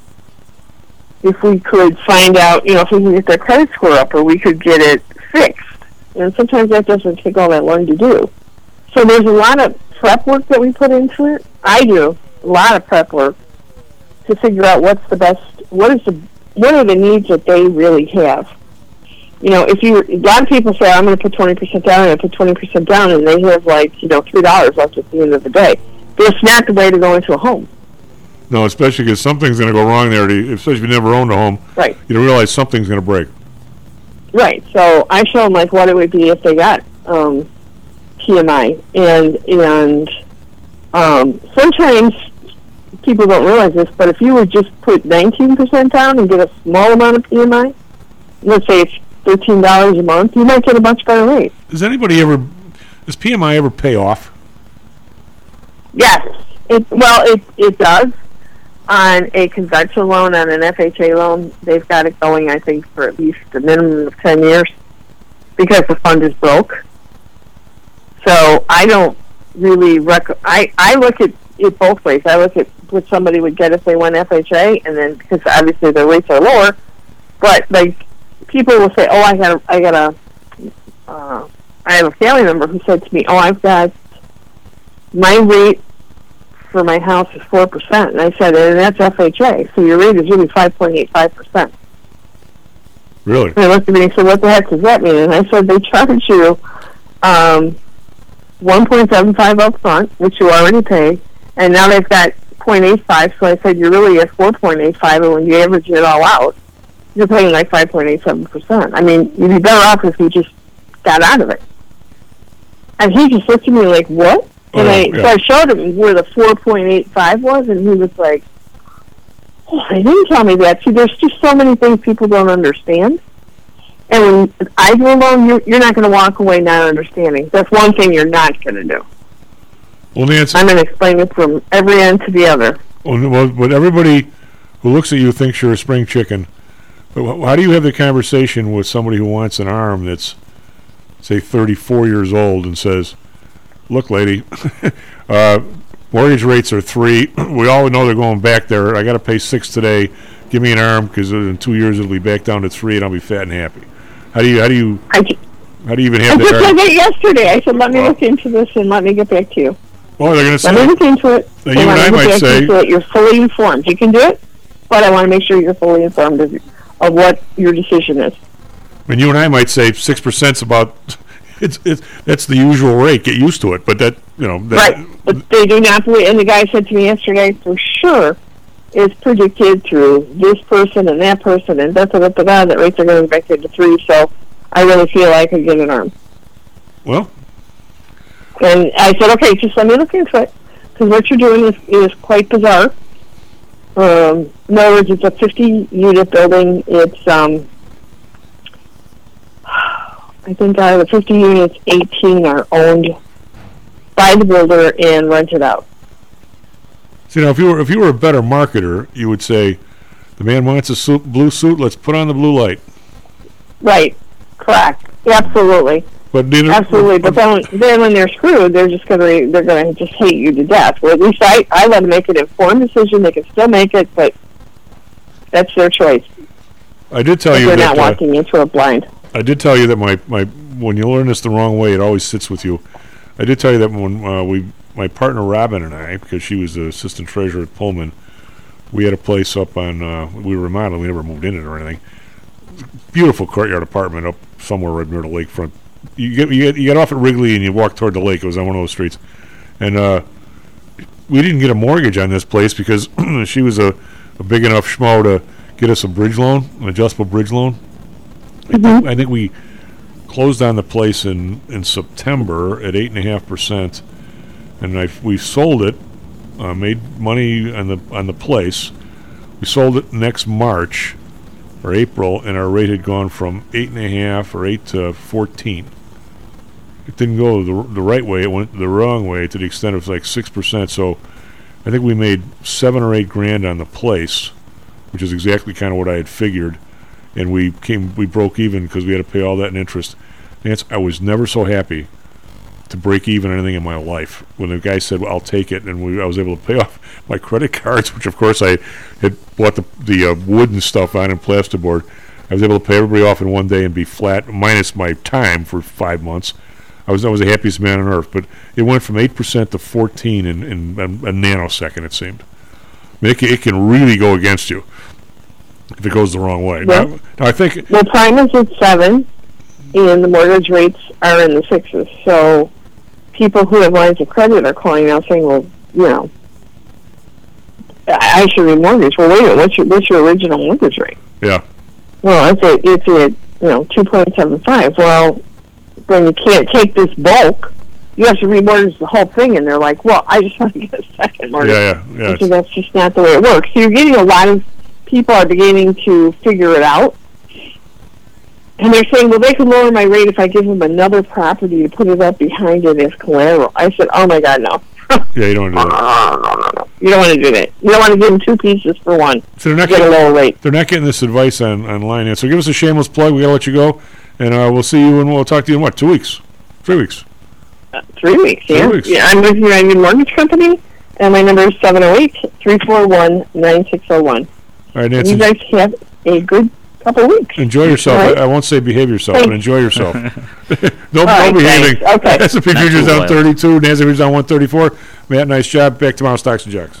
if we could find out, you know, if we can get their credit score up, or we could get it fixed. And sometimes that doesn't take all that long to do. So there's a lot of prep work that we put into it. I do a lot of prep work to figure out what's the best, what is the, what are the needs that they really have. You know, if you, a lot of people say, I'm going to put twenty percent down, and I put twenty percent down, and they have, like, you know, three dollars left at the end of the day. That's not the way to go into a home. No, especially because something's going to go wrong there, especially if you never owned a home. Right. You don't realize something's going to break. Right. So I show them, like, what it would be if they got um, P M I. And, and um, sometimes people don't realize this, but if you would just put nineteen percent down and get a small amount of P M I, let's say it's thirteen dollars a month, you might get a much better rate. Does anybody ever, does P M I ever pay off? Yes. It, well, it, it does. on a conventional loan, on an F H A loan, they've got it going, I think, for at least a minimum of ten years because the fund is broke. So I don't really rec- I, I look at it both ways. I look at what somebody would get if they went F H A, and then, because obviously their rates are lower, but like people will say, oh, I got a, I got a, uh, I have a family member who said to me, oh, I've got, my rate for my house is four percent. And I said, and that's F H A, so your rate is really five point eight five percent. Really? And they looked at me and said, what the heck does that mean? And I said, they charge you um, one point seven five up front, which you already pay, and now they've got zero point eight five, so I said, you're really at four point eight five, and when you average it all out, you're paying like five point eight seven percent. I mean, you'd be better off if you just got out of it. And he just looked at me like, what? And oh, I, yeah. So I showed him where the four point eight five was, and he was like, oh, they didn't tell me that. See, there's just so many things people don't understand. And when I do a loan, you're, you're not going to walk away not understanding. That's one thing you're not going to do. Well, Nancy, I'm going to explain it from every end to the other. Well, but everybody who looks at you thinks you're a spring chicken. But how do you have the conversation with somebody who wants an arm that's, say, thirty-four years old and says, look, lady, uh, mortgage rates are three. We all know they're going back there. I got to pay six today. Give me an arm, because in two years it'll be back down to three, and I'll be fat and happy. How do you? How do you? I, how do you even have I that? I just said that yesterday. I said, let me well, look into this and let me get back to you. Well, they're going to say, let me look into it. You and I might say, you're fully informed. You can do it, but I want to make sure you're fully informed of, of what your decision is. And you and I might say six percent's about. It's, it's that's the usual rate. Get used to it. But that, you know, that, right? But they do not believe. And the guy said to me yesterday, for sure, it's predicted through this person and that person and da da da da. That rates are going back into three. So I really feel I could get an arm. Well, and I said, okay, just let me look into it, because what you're doing is is quite bizarre. Um, in other words, it's a fifty-unit building. It's um. I think out of the fifty units, eighteen are owned by the builder and rented out. So, you know, if you were if you were a better marketer, you would say, the man wants a suit, blue suit, let's put on the blue light. Right. Correct. Absolutely. But neither, absolutely. But then, then when they're screwed, they're just gonna they're gonna just hate you to death. Or at least I I let them make an informed decision. They can still make it, but that's their choice. I did tell you that they're not walking into a blind. I did tell you that my, my when you learn this the wrong way, it always sits with you. I did tell you that when uh, we my partner Robin and I, because she was the assistant treasurer at Pullman, we had a place up on uh, we were remodeling, we never moved in it or anything. Beautiful courtyard apartment up somewhere right near the lakefront. You get you get you get off at Wrigley and you walk toward the lake. It was on one of those streets, and uh, we didn't get a mortgage on this place because she was a, a big enough schmo to get us a bridge loan, an adjustable bridge loan. Mm-hmm. I think we closed on the place in, in September at eight point five percent, and I, we sold it, uh, made money on the on the place. We sold it next March or April, and our rate had gone from eight point five or eight to fourteen. It didn't go the, the right way. It went the wrong way to the extent of like six percent. So I think we made seven or eight grand on the place, which is exactly kind of what I had figured. And we came, we broke even because we had to pay all that in interest. Nance, I was never so happy to break even anything in my life. When the guy said, well, "I'll take it," and we, I was able to pay off my credit cards, which of course I had bought the the uh, wood and stuff on and plasterboard. I was able to pay everybody off in one day and be flat, minus my time for five months. I was I was the happiest man on earth. But it went from eight percent to fourteen in, in a, a nanosecond. It seemed. I mean, it, it can really go against you if it goes the wrong way. Well, now, now I think well, prime is at seven, and the mortgage rates are in the sixes. So people who have lines of credit are calling now saying, "Well, you know, I, I should remortgage." Well, wait a minute. What's your what's your original mortgage rate? Yeah. Well, it's at it's at you know two point seven five. Well, then you can't take this bulk. You have to remortgage the whole thing, and they're like, "Well, I just want to get a second mortgage." Yeah, yeah, yeah. Because that's just not the way it works. So you're getting a lot of. People are beginning to figure it out, and they're saying, well, they can lower my rate if I give them another property to put it up behind it as collateral. I said, oh my God, no. Yeah, you don't want to do that. You don't want to do that. You don't want to give them two pieces for one. So they're not getting a lower rate. They're not getting this advice on online yet. So give us a shameless plug. We gotta let you go, and uh, we'll see you and we'll talk to you in what two weeks, three weeks. Uh, three weeks. Yeah. Three weeks. Yeah. I'm with United Mortgage Company, and my number is seven oh eight, three four one, nine six oh one. All right, Nancy. You guys have a good couple of weeks. Enjoy yourself. Right. I, I won't say behave yourself, but enjoy yourself. don't right, don't behave. Okay. S and P Futures down thirty-two. Nasdaq is down one thirty-four. Matt, nice job. Back tomorrow, Stocks and Jacks.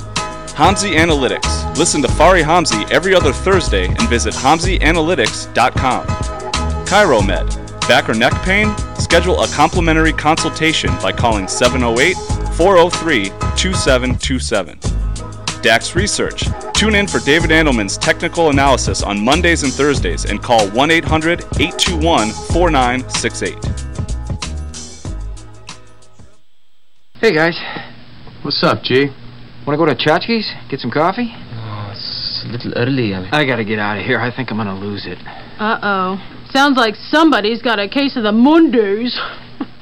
Hamzy Analytics. Listen to Fari Hamzy every other Thursday and visit Hamzy Analytics dot com. ChiroMed. Back or neck pain? Schedule a complimentary consultation by calling seven oh eight, four oh three, two seven two seven. Dax Research. Tune in for David Andelman's technical analysis on Mondays and Thursdays and call one eight hundred, eight two one, four nine six eight. Hey, guys. What's up, G? Want to go to Tchotchke's? Get some coffee? Oh, it's a little early. I mean, I got to get out of here. I think I'm going to lose it. Uh-oh. Sounds like somebody's got a case of the Mondays.